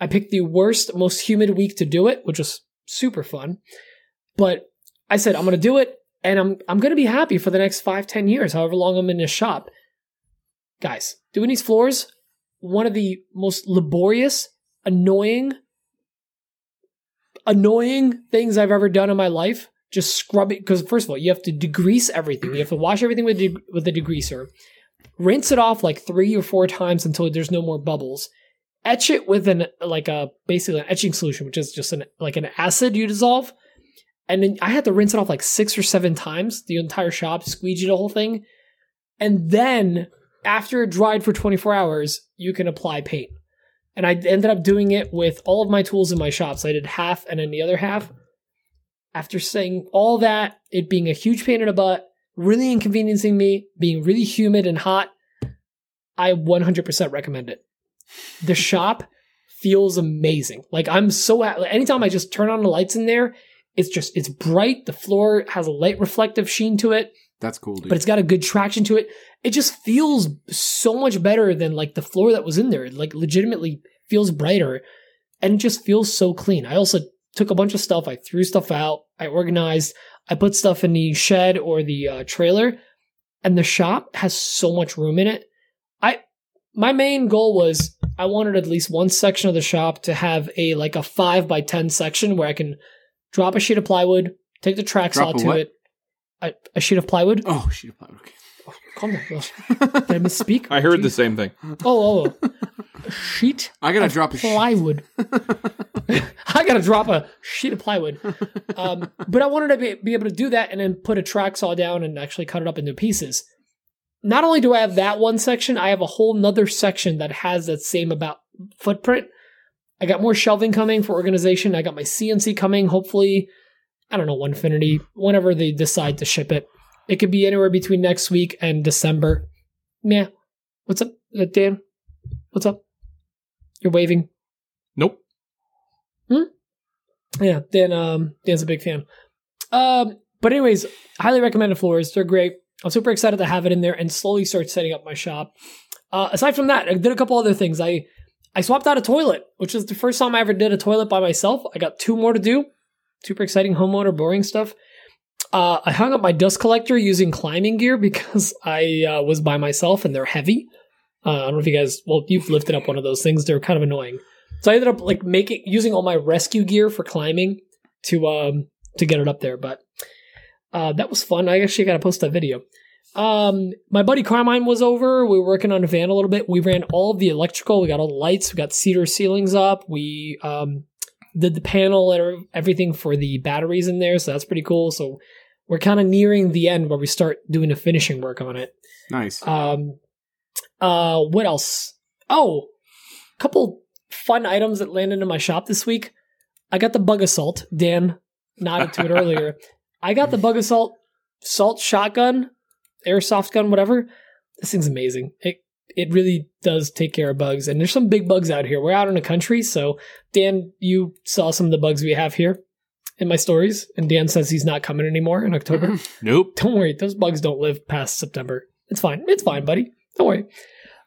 I picked the worst, most humid week to do it, which was super fun. But I said, I'm going to do it, and I'm I'm going to be happy for the next five, ten years, however long I'm in this shop. Guys, doing these floors, one of the most laborious, annoying, annoying things I've ever done in my life. Just scrub it, because first of all, you have to degrease everything. You have to wash everything with de- with a degreaser. Rinse it off like three or four times until there's no more bubbles. Etch it with an like a basically an etching solution, which is just an like an acid you dissolve. And then I had to rinse it off like six or seven times, the entire shop, squeegee the whole thing. And then after it dried for twenty-four hours, you can apply paint. And I ended up doing it with all of my tools in my shop. So I did half and then the other half. After saying all that, it being a huge pain in the butt, really inconveniencing me, being really humid and hot, I one hundred percent recommend it. The shop feels amazing. Like I'm so at, anytime I just turn on the lights in there, it's just, it's bright. The floor has a light reflective sheen to it. That's cool, dude. But it's got a good traction to it. It just feels so much better than like the floor that was in there. It like legitimately feels brighter and it just feels so clean. I also took a bunch of stuff. I threw stuff out. I organized. I put stuff in the shed or the uh, trailer, and the shop has so much room in it. I, my main goal was I wanted at least one section of the shop to have a, like a five by ten section where I can drop a sheet of plywood, take the track saw to what? it. A, a sheet of plywood. Oh, sheet of plywood. Okay. Oh, calm down. Did I misspeak? I heard Jeez. the same thing. Oh, oh, oh. sheet I gotta of drop a plywood. Sheet. I got to drop a sheet of plywood. Um, but I wanted to be, be able to do that and then put a track saw down and actually cut it up into pieces. Not only do I have that one section, I have a whole nother section that has that same about footprint. I got more shelving coming for organization. I got my C N C coming, hopefully. I don't know, Onefinity, whenever they decide to ship it. It could be anywhere between next week and December. Yeah. What's up, Dan? What's up? You're waving. Nope. Hmm? Yeah, Dan, um, Dan's a big fan. Um, but anyways, highly recommended floors. They're great. I'm super excited to have it in there and slowly start setting up my shop. Uh, aside from that, I did a couple other things. I, I swapped out a toilet, which is the first time I ever did a toilet by myself. I got two more to do. Super exciting homeowner, boring stuff. Uh, I hung up my dust collector using climbing gear because I uh, was by myself and they're heavy. Uh, I don't know if you guys, well, you've lifted up one of those things. They're kind of annoying. So I ended up like making, using all my rescue gear for climbing to, um, to get it up there. But, uh, that was fun. I actually got to post that video. Um, my buddy Carmine was over. We were working on a van a little bit. We ran all of the electrical. We got all the lights. We got cedar ceilings up. We, um, did the panel and everything for the batteries in there. So that's pretty cool. So we're kind of nearing the end where we start doing the finishing work on it. Nice. Um, uh, what else? Oh, a couple fun items that landed in my shop this week. I got the bug assault. Dan nodded to it earlier. I got the bug assault salt shotgun, airsoft gun, whatever. This thing's amazing. It, It really does take care of bugs. And there's some big bugs out here. We're out in the country. So, Dan, you saw some of the bugs we have here in my stories. And Dan says he's not coming anymore in October. Nope. Don't worry. Those bugs don't live past September. It's fine. It's fine, buddy. Don't worry.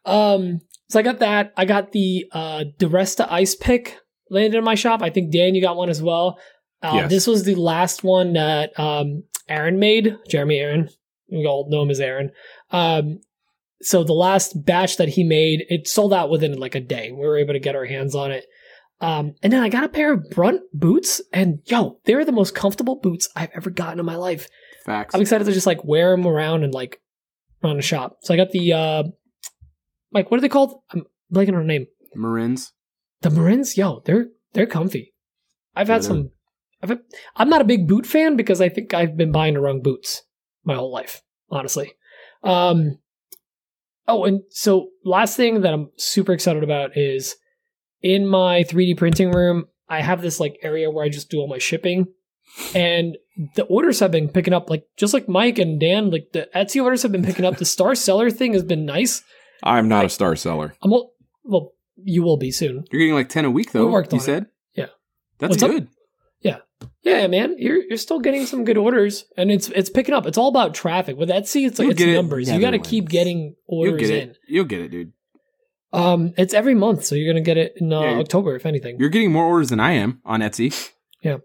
Um, so, I got that. I got the uh, Duresta ice pick landed in my shop. I think, Dan, you got one as well. Uh, yes. This was the last one that um, Aaron made. Jeremy Aaron. You all know him as Aaron. Um So the last batch that he made, it sold out within like a day. We were able to get our hands on it. Um, and then I got a pair of Brunt boots, and yo, they're the most comfortable boots I've ever gotten in my life. Facts. I'm excited to just like wear them around and like around the shop. So I got the, uh, Mike, what are they called? I'm blanking on the name. Marins. The Marins? Yo, they're, they're comfy. I've had yeah. some, I've had, I'm not a big boot fan because I think I've been buying the wrong boots my whole life, honestly. Um, Oh, and so last thing that I'm super excited about is in my three D printing room, I have this like area where I just do all my shipping, and the orders have been picking up, like just like Mike and Dan, like the Etsy orders have been picking up. The star seller thing has been nice. I'm not I, a star seller. I'm all, well, you will be soon. You're getting like ten a week though. We worked on you it. said? Yeah. That's What's good. Up? Yeah. Yeah, man, you're you're still getting some good orders, and it's it's picking up. It's all about traffic. With Etsy, it's like it's numbers. It. You got to keep getting orders You'll get in. It. You'll get it, dude. Um, it's every month, so you're gonna get it in uh, yeah, October, if anything. You're getting more orders than I am on Etsy. Yeah.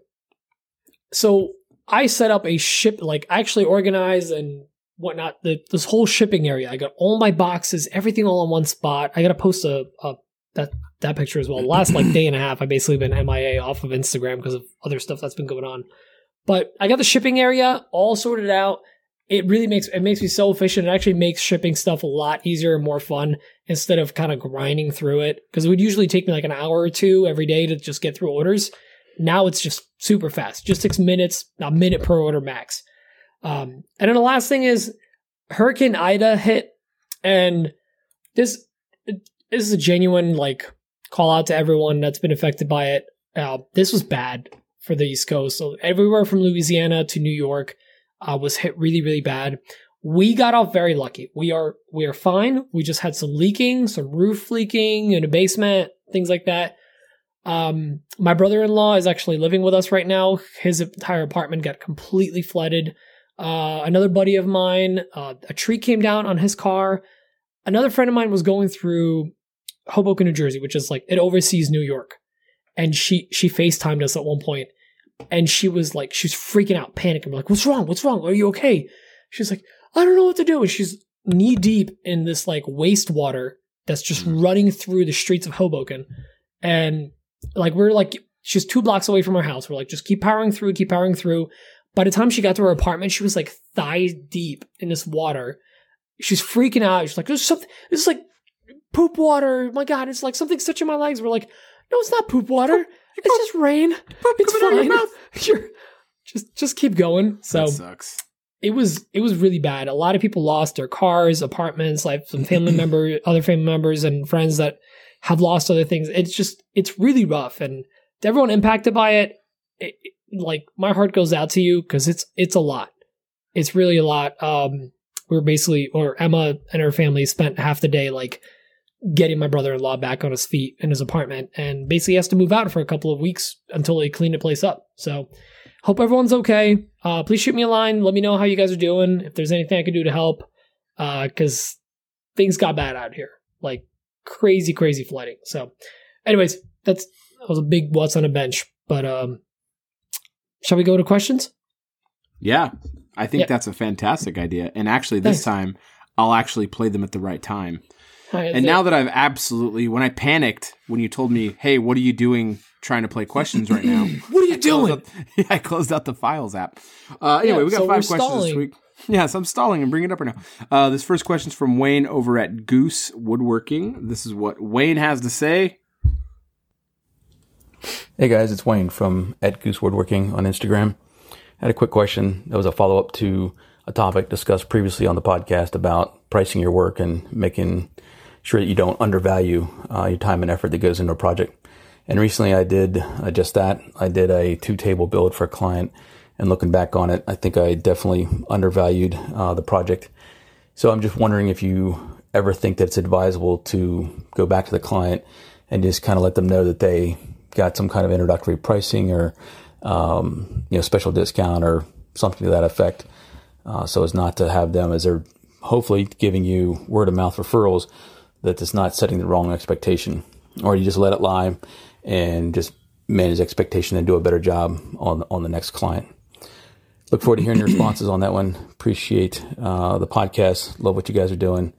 So I set up a ship, like I actually organized and whatnot. The, this whole shipping area. I got all my boxes, everything all in one spot. I got to post a, a that. That picture as well. The last like day and a half, I've basically been M I A off of Instagram because of other stuff that's been going on. But I got the shipping area all sorted out. It really makes it makes me so efficient. It actually makes shipping stuff a lot easier and more fun instead of kind of grinding through it, because it would usually take me like an hour or two every day to just get through orders. Now it's just super fast, just six minutes, a minute per order max. Um, and then the last thing is Hurricane Ida hit, and this this is a genuine like. Call out to everyone that's been affected by it. Uh, this was bad for the East Coast. So everywhere from Louisiana to New York uh, was hit really, really bad. We got off very lucky. We are we are fine. We just had some leaking, some roof leaking in a basement, things like that. Um, my brother-in-law is actually living with us right now. His entire apartment got completely flooded. Uh, another buddy of mine, uh, a tree came down on his car. Another friend of mine was going through Hoboken, New Jersey, which is like, it oversees New York. And she, she FaceTimed us at one point, and she was like, she's freaking out, panicking. We're like, what's wrong? What's wrong? Are you okay? She's like, I don't know what to do. And she's knee deep in this like wastewater that's just running through the streets of Hoboken. And like, we're like, she's two blocks away from our house. We're like, just keep powering through, keep powering through. By the time she got to her apartment, she was like thigh deep in this water. She's freaking out. She's like, there's something, it's like poop water. My God, it's like something's touching my legs. We're like, no, it's not poop water. Poop, it's poop, just rain. Poop, it's fine. Out your mouth. You're, just, just keep going. So that sucks. It was, it was really bad. A lot of people lost their cars, apartments, like some family member, other family members and friends that have lost other things. It's just, it's really rough. And to everyone impacted by it, it, it like my heart goes out to you, because it's, it's a lot. It's really a lot. Um, we were basically, or Emma and her family spent half the day like getting my brother-in-law back on his feet in his apartment, and basically has to move out for a couple of weeks until they clean the place up. So hope everyone's okay. Uh, please shoot me a line. Let me know how you guys are doing. If there's anything I can do to help, uh, cause things got bad out here, like crazy, crazy flooding. So anyways, that's, that was a big what's on a bench, but, um, shall we go to questions? Yeah, I think yep. that's a fantastic idea. And actually this Thanks. time I'll actually play them at the right time. Right, and now it. that I've absolutely, when I panicked, when you told me, hey, what are you doing trying to play questions right now? What are you I doing? Out, yeah, I closed out the Files app. Uh, anyway, yeah, we got so five questions stalling. this week. Yeah, so I'm stalling and bringing it up right now. Uh, this first question's from Wayne over at Goose Woodworking. This is what Wayne has to say. Hey guys, it's Wayne from at Goose Woodworking on Instagram. I had a quick question that was a follow-up to a topic discussed previously on the podcast about pricing your work and making sure that you don't undervalue uh, your time and effort that goes into a project. And recently I did uh, just that. I did a two-table build for a client, and looking back on it, I think I definitely undervalued uh, the project. So I'm just wondering if you ever think that it's advisable to go back to the client and just kind of let them know that they got some kind of introductory pricing or um, you know, special discount or something to that effect, uh, so as not to have them, as they're hopefully giving you word-of-mouth referrals, that it's not setting the wrong expectation. Or you just let it lie and just manage expectation and do a better job on, on the next client. Look forward to hearing your responses on that one. Appreciate uh, the podcast. Love what you guys are doing.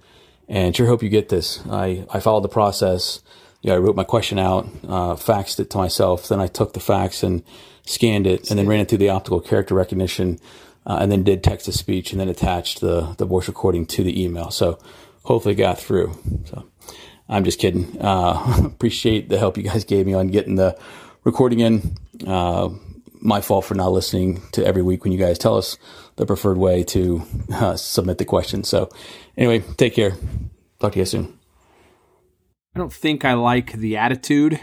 And sure hope you get this. I, I followed the process. You know, I wrote my question out, uh, faxed it to myself. Then I took the fax and scanned it, and then ran it through the optical character recognition, uh, and then did text-to-speech, and then attached the, the voice recording to the email. So hopefully got through. So I'm just kidding. Uh, appreciate the help you guys gave me on getting the recording in. Uh, my fault for not listening to every week when you guys tell us the preferred way to uh, submit the question. So anyway, take care. Talk to you guys soon. I don't think I like the attitude.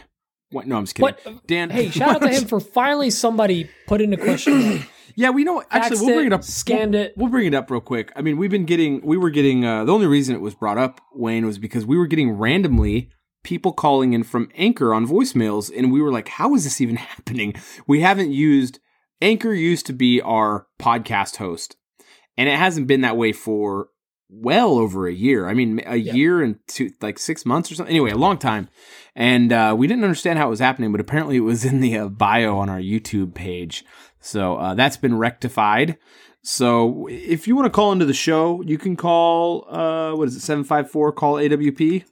What? No, I'm just kidding. What? Dan, hey, shout out to him for finally somebody put in a question. Yeah, we know. Actually, we'll bring it up. Scanned it. We'll bring it up real quick. I mean, we've been getting, we were getting, uh, the only reason it was brought up, Wayne, was because we were getting randomly people calling in from Anchor on voicemails. And we were like, how is this even happening? We haven't used, Anchor used to be our podcast host. And it hasn't been that way for well over a year. I mean, a yeah. year and two, like six months or something. Anyway, a long time. And uh, we didn't understand how it was happening, but apparently it was in the uh, bio on our YouTube page. So uh, that's been rectified. So if you want to call into the show, you can call, uh, what is it, seven five four, call A W P?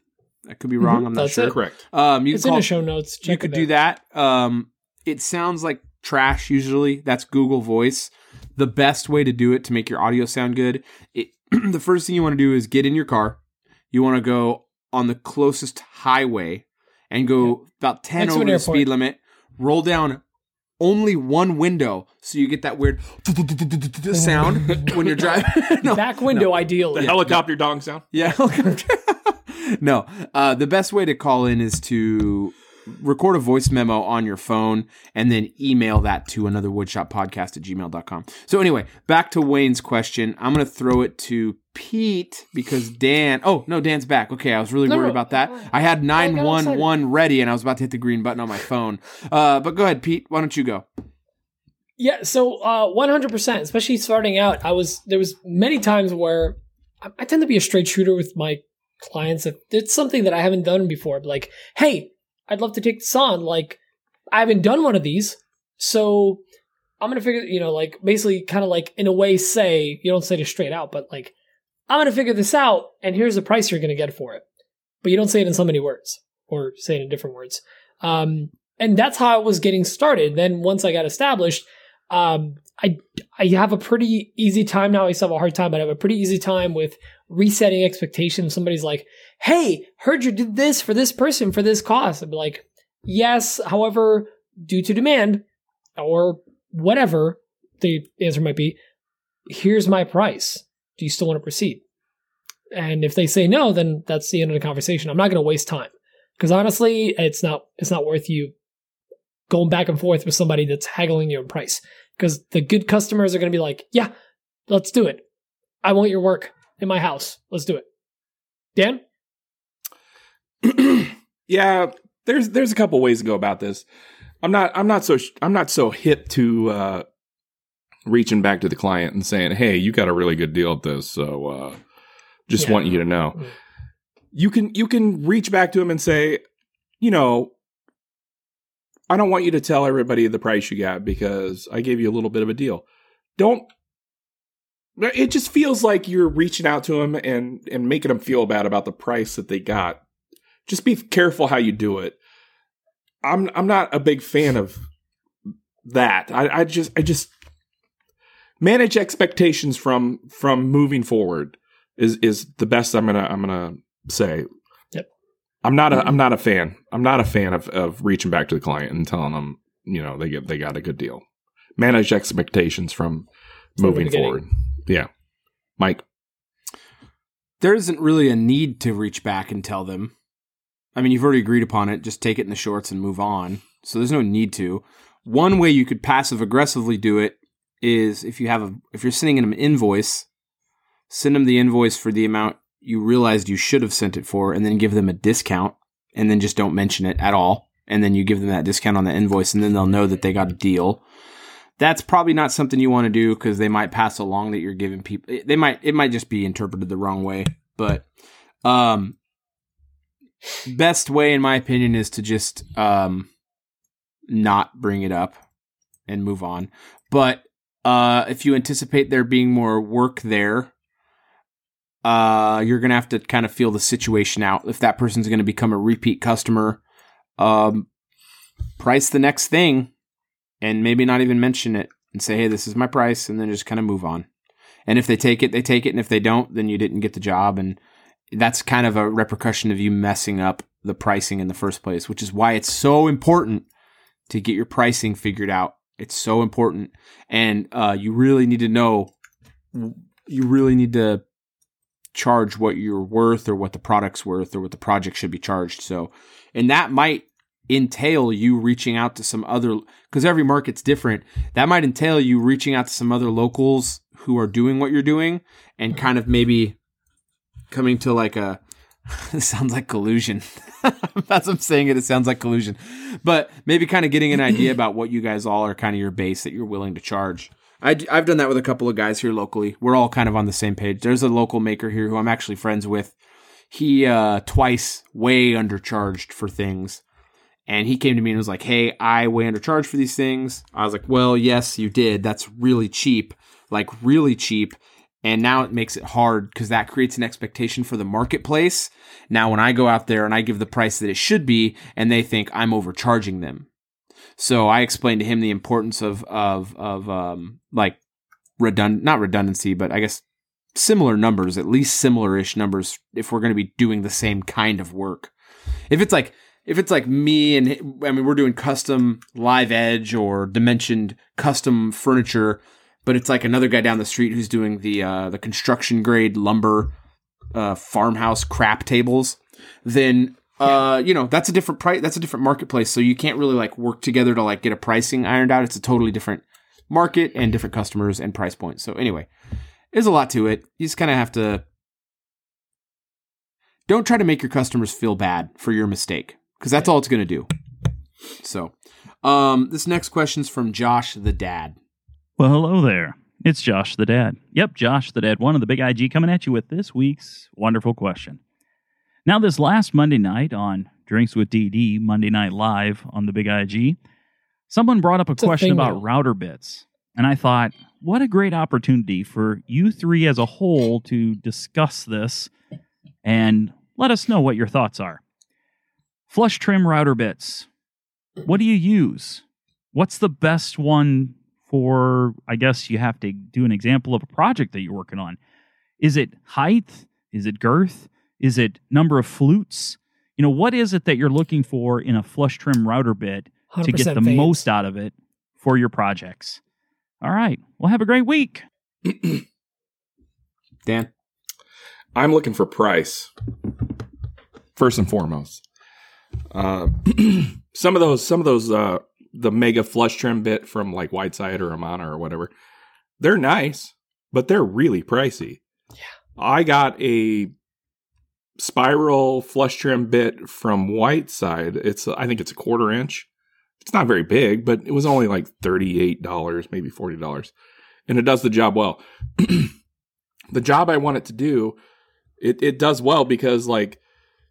I could be wrong. Mm-hmm. I'm not that's sure. That's correct. Um, you it's call, in the show notes. Check you could do that. Um, it sounds like trash usually. That's Google Voice. The best way to do it to make your audio sound good, it, the first thing you want to do is get in your car. You want to go on the closest highway and go about ten Next over the speed limit. Roll down only one window, so you get that weird sound when you're driving. No, back window, no. Ideally. The yeah. helicopter dong sound. Yeah, helicopter. No, uh, the best way to call in is to record a voice memo on your phone and then email that to another woodshop podcast at gmail dot com. So anyway, back to Wayne's question. I'm going to throw it to Pete because Dan, oh no, Dan's back. Okay. I was really no, worried about that. I had nine one one ready and I was about to hit the green button on my phone. Uh, but go ahead, Pete, why don't you go? Yeah. So, uh, one hundred percent, especially starting out, I was, there was many times where I, I tend to be a straight shooter with my clients. If it's something that I haven't done before, like, hey, I'd love to take this on. Like, I haven't done one of these. So I'm going to figure, you know, like basically kind of like in a way say, you don't say it straight out, but like, I'm going to figure this out and here's the price you're going to get for it. But you don't say it in so many words or say it in different words. Um, and that's how I was getting started. Then once I got established, um, I, I have a pretty easy time now. I used to have a hard time, but I have a pretty easy time with resetting expectations. Somebody's like, hey, heard you did this for this person for this cost. I'd be like, yes, however, due to demand or whatever the answer might be, here's my price. Do you still want to proceed? And if they say no, then that's the end of the conversation. I'm not going to waste time because honestly, it's not, it's not worth you going back and forth with somebody that's haggling you on price. Because the good customers are going to be like, yeah, let's do it. I want your work in my house. Let's do it. Dan? Yeah, there's there's a couple ways to go about this. I'm not I'm not so I'm not so hip to uh, reaching back to the client and saying, hey, you got a really good deal at this, so uh, just yeah. want you to know. Mm-hmm. You can you can reach back to them and say, you know, I don't want you to tell everybody the price you got because I gave you a little bit of a deal. Don't. It just feels like you're reaching out to them and, and making them feel bad about the price that they got. Just be careful how you do it. I'm I'm not a big fan of that. I, I just I just manage expectations from from moving forward is is the best I'm gonna I'm gonna say. I'm not a I'm not a fan. I'm not a fan of, of reaching back to the client and telling them, you know, they get they got a good deal. Manage expectations from moving forward. Yeah. Mike. There isn't really a need to reach back and tell them. I mean, you've already agreed upon it. Just take it in the shorts and move on. So there's no need to. One way you could passive aggressively do it is if you have a if you're sending them an invoice, send them the invoice for the amount you realized you should have sent it for, and then give them a discount, and then just don't mention it at all. And then you give them that discount on the invoice, and then they'll know that they got a deal. That's probably not something you want to do because they might pass along that you're giving people. They might, it might just be interpreted the wrong way. But um, best way, in my opinion, is to just um, not bring it up and move on. But uh, if you anticipate there being more work there, Uh, you're going to have to kind of feel the situation out. If that person's going to become a repeat customer, um, price the next thing and maybe not even mention it and say, hey, this is my price. And then just kind of move on. And if they take it, they take it. And if they don't, then you didn't get the job. And that's kind of a repercussion of you messing up the pricing in the first place, which is why it's so important to get your pricing figured out. It's so important. And, uh, you really need to know, you really need to charge what you're worth or what the product's worth or what the project should be charged. So, and that might entail you reaching out to some other, because every market's different. That might entail you reaching out to some other locals who are doing what you're doing and kind of maybe coming to like a, this sounds like collusion. As I'm saying it, it sounds like collusion, but maybe kind of getting an idea about what you guys all are, kind of your base that you're willing to charge. I, I've done that with a couple of guys here locally. We're all kind of on the same page. There's a local maker here who I'm actually friends with. He uh, twice way undercharged for things. And he came to me and was like, hey, I way undercharged for these things. I was like, well, yes, you did. That's really cheap, like really cheap. And now it makes it hard because that creates an expectation for the marketplace. Now, when I go out there and I give the price that it should be, and they think I'm overcharging them. So I explained to him the importance of, of, of, um, like redundant, not redundancy, but I guess similar numbers, at least similar-ish numbers. If we're going to be doing the same kind of work, if it's like, if it's like me and I mean, we're doing custom live edge or dimensioned custom furniture, but it's like another guy down the street who's doing the, uh, the construction grade lumber, uh, farmhouse crap tables, then Uh, you know, that's a different price. That's a different marketplace. So you can't really like work together to like get a pricing ironed out. It's a totally different market and different customers and price points. So anyway, there's a lot to it. You just kind of have to. Don't try to make your customers feel bad for your mistake, because that's all it's going to do. So um, this next question's from Josh the Dad. Well, hello there. It's Josh the Dad. Yep, Josh the Dad, one of the big I G, coming at you with this week's wonderful question. Now, this last Monday night on Drinks with D D, Monday Night Live on the big I G, someone brought up a it's question a about now. router bits. And I thought, what a great opportunity for you three as a whole to discuss this and let us know what your thoughts are. Flush trim router bits. What do you use? What's the best one for, I guess you have to do an example of a project that you're working on. Is it height? Is it girth? Is it number of flutes? You know, what is it that you're looking for in a flush trim router bit to get the fades. most out of it for your projects? All right. Well, have a great week. Dan? I'm looking for price, first and foremost. Uh, some of those, some of those, uh, the mega flush trim bit from like Whiteside or Amana or whatever, they're nice, but they're really pricey. Yeah, I got a spiral flush trim bit from Whiteside. It's, I think it's a quarter inch. It's not very big, but it was only like thirty-eight dollars, maybe forty dollars, and it does the job well. The job I want it to do. It it does well because like,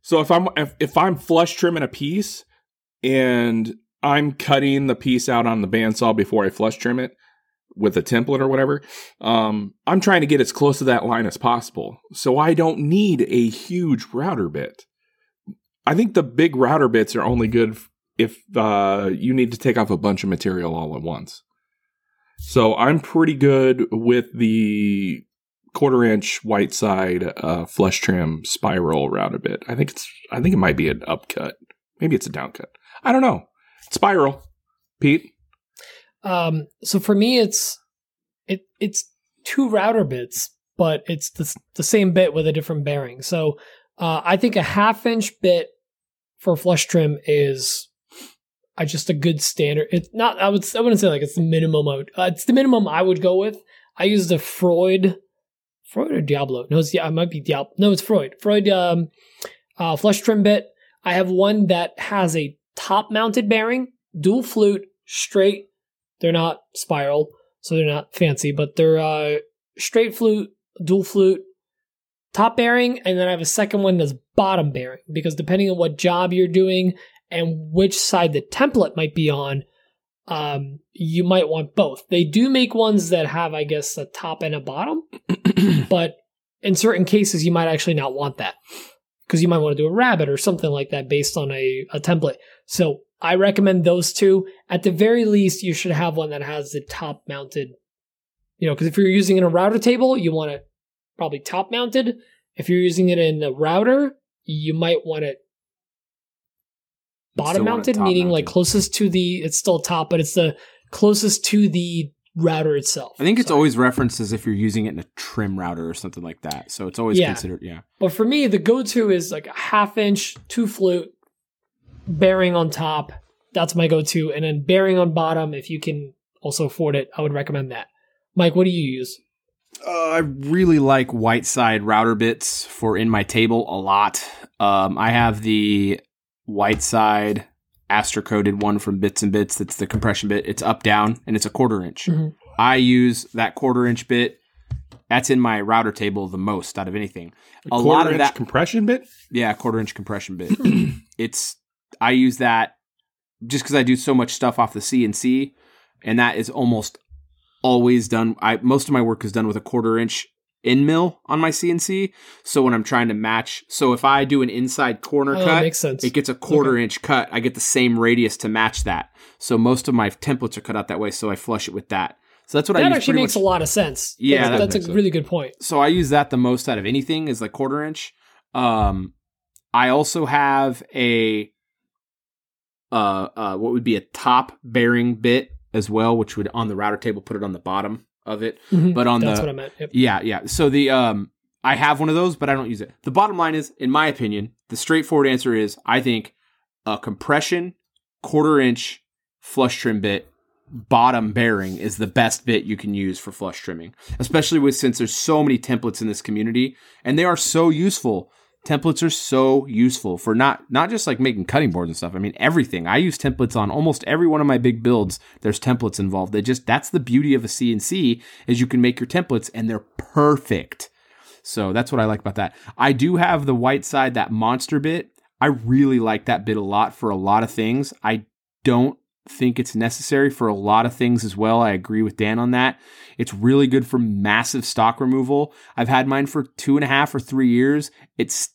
so if I'm if, if I'm flush trimming a piece and I'm cutting the piece out on the bandsaw before I flush trim it with a template or whatever, um, I'm trying to get as close to that line as possible. So I don't need a huge router bit. I think the big router bits are only good if uh, you need to take off a bunch of material all at once. So I'm pretty good with the quarter inch Whiteside uh, flush trim spiral route a bit. I think it's, I think it might be an upcut. Maybe it's a downcut. I don't know. Spiral, Pete. Um, so for me, it's it it's two router bits, but it's the the same bit with a different bearing. So uh, I think a half inch bit for flush trim is I uh, just a good standard. It's not. I would. I wouldn't say like it's the minimum. I would, uh, it's the minimum I would go with. I use the Freud. Freud or Diablo? No, it's, yeah, it might be Diablo. No, it's Freud. Freud um, uh, flush trim bit. I have one that has a top-mounted bearing, dual flute, straight. They're not spiral, so they're not fancy, but they're uh, straight flute, dual flute, top bearing, and then I have a second one that's bottom bearing, because depending on what job you're doing and which side the template might be on, um, you might want both. They do make ones that have, I guess, a top and a bottom. But in certain cases, you might actually not want that because you might want to do a rabbit or something like that based on a, a template. So I recommend those two. At the very least, you should have one that has the top mounted, you know, because if you're using it in a router table, you want it probably top mounted. If you're using it in a router, you might want it bottom mounted, meaning like closest to the, it's still top, but it's the closest to the router itself. I think it's so. Always referenced as if you're using it in a trim router or something like that. So it's always yeah. considered, yeah. But for me, the go-to is like a half inch, two flute, bearing on top. That's my go-to. And then bearing on bottom, if you can also afford it, I would recommend that. Mike, what do you use? Uh, I really like Whiteside router bits for in my table a lot. Um, I have the Whiteside Astro-coated one from Bits and Bits. That's the compression bit. It's up, down, and it's a quarter inch. Mm-hmm. I use that quarter inch bit. That's in my router table the most out of anything. A, a lot of that compression bit. Yeah, quarter inch compression bit. It's I use that just because I do so much stuff off the C N C, and that is almost always done. I most of my work is done with a quarter inch end mill on my C N C. So when I'm trying to match, so if I do an inside corner oh, cut, it gets a quarter okay. inch cut. I get the same radius to match that. So most of my templates are cut out that way. So I flush it with that. So that's what that I use. That actually makes much. a lot of sense. Yeah. That's, that that's a sense. really good point. So I use that the most out of anything is like quarter inch. Um, I also have a, uh, uh, what would be a top bearing bit as well, which would on the router table, put it on the bottom of it, mm-hmm. but on that's the, what I meant. Yep. yeah, yeah. So the, um, I have one of those, but I don't use it. The bottom line is, in my opinion, the straightforward answer is, I think a compression quarter inch flush trim bit bottom bearing is the best bit you can use for flush trimming, especially with, since there's so many templates in this community and they are so useful. Templates are so useful for not, not just like making cutting boards and stuff. I mean, everything. I use templates on almost every one of my big builds. There's templates involved. They just, that's the beauty of a C N C, is you can make your templates and they're perfect. So that's what I like about that. I do have the Whiteside, that monster bit. I really like that bit a lot for a lot of things. I don't think it's necessary for a lot of things as well. I agree with Dan on that. It's really good for massive stock removal. I've had mine for two and a half or three years. It's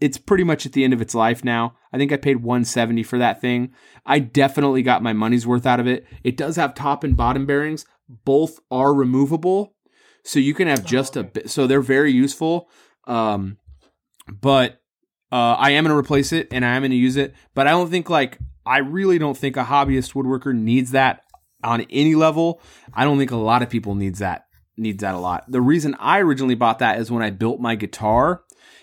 it's pretty much at the end of its life now. I think I paid one hundred seventy dollars for that thing. I definitely got my money's worth out of it. It does have top and bottom bearings. Both are removable, so you can have just oh, okay. a bit. So they're very useful. Um, but uh, I am going to replace it and I am going to use it. But I don't think like. I really don't think a hobbyist woodworker needs that on any level. I don't think a lot of people needs that, needs that a lot. The reason I originally bought that is when I built my guitar,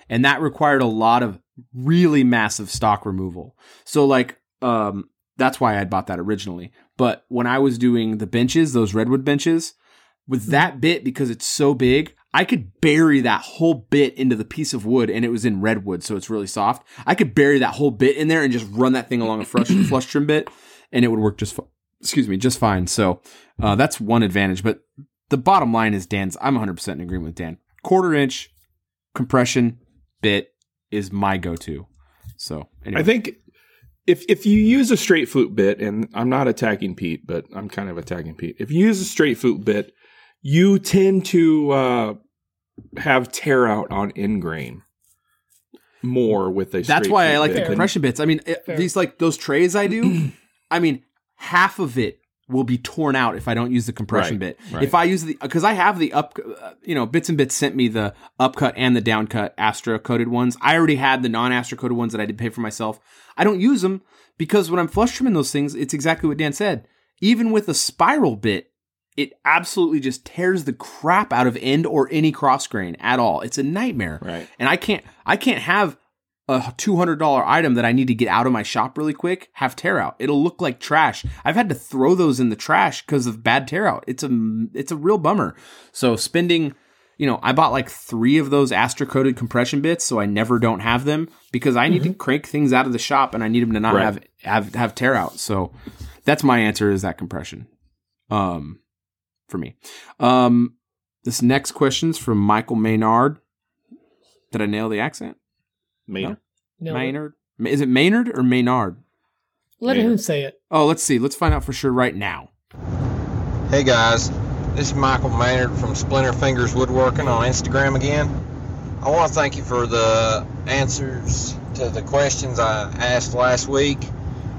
and that required a lot of really massive stock removal. So like, um, that's why I bought that originally. But when I was doing the benches, those redwood benches, with that bit, because it's so big, I could bury that whole bit into the piece of wood, and it was in redwood, so it's really soft. I could bury that whole bit in there and just run that thing along a flush, flush trim bit, and it would work just, excuse me, just fine. So uh, that's one advantage. But the bottom line is Dan's. I'm one hundred percent in agreement with Dan. Quarter inch compression bit is my go-to. So anyway. I think if if you use a straight flute bit, and I'm not attacking Pete, but I'm kind of attacking Pete. If you use a straight flute bit, you tend to uh, have tear out on ingrain more with a. That's why I like bit. the compression bits. I mean, it, these like those trays I do. I mean, half of it will be torn out if I don't use the compression right, bit. Right. If I use the, because I have the up, you know, Bits and Bits sent me the upcut and the downcut Astra coated ones. I already had the non-Astra coated ones that I did pay for myself. I don't use them because when I'm flush trimming those things, it's exactly what Dan said. Even with a spiral bit, it absolutely just tears the crap out of end or any cross grain at all. It's a nightmare. Right. And I can't I can't have a two hundred dollars item that I need to get out of my shop really quick have tear out. It'll look like trash. I've had to throw those in the trash because of bad tear out. It's a, it's a real bummer. So spending, you know, I bought like three of those Astra coated compression bits, so I never don't have them because I need mm-hmm. to crank things out of the shop and I need them to not right. have, have have tear out. So that's my answer, is that compression. Um For me. Um, this next question's from Michael Maynard. Did I nail the accent? Maynard. No. Maynard. Is it Maynard or Maynard? Let Maynard. him say it. Oh, let's see. Let's find out for sure right now. Hey guys, this is Michael Maynard from Splinter Fingers Woodworking on Instagram again. I want to thank you for the answers to the questions I asked last week.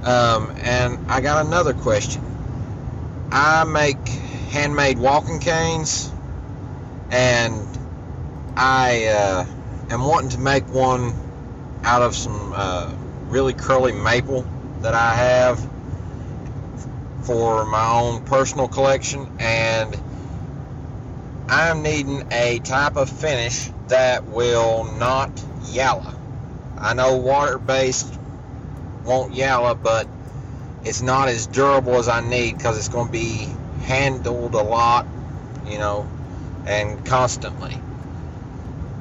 Um, and I got another question. I make handmade walking canes, and I uh, am wanting to make one out of some uh, really curly maple that I have for my own personal collection, and I'm needing a type of finish that will not yalla. I know water-based won't yalla, but it's not as durable as I need because it's going to be handled a lot, you know, and constantly.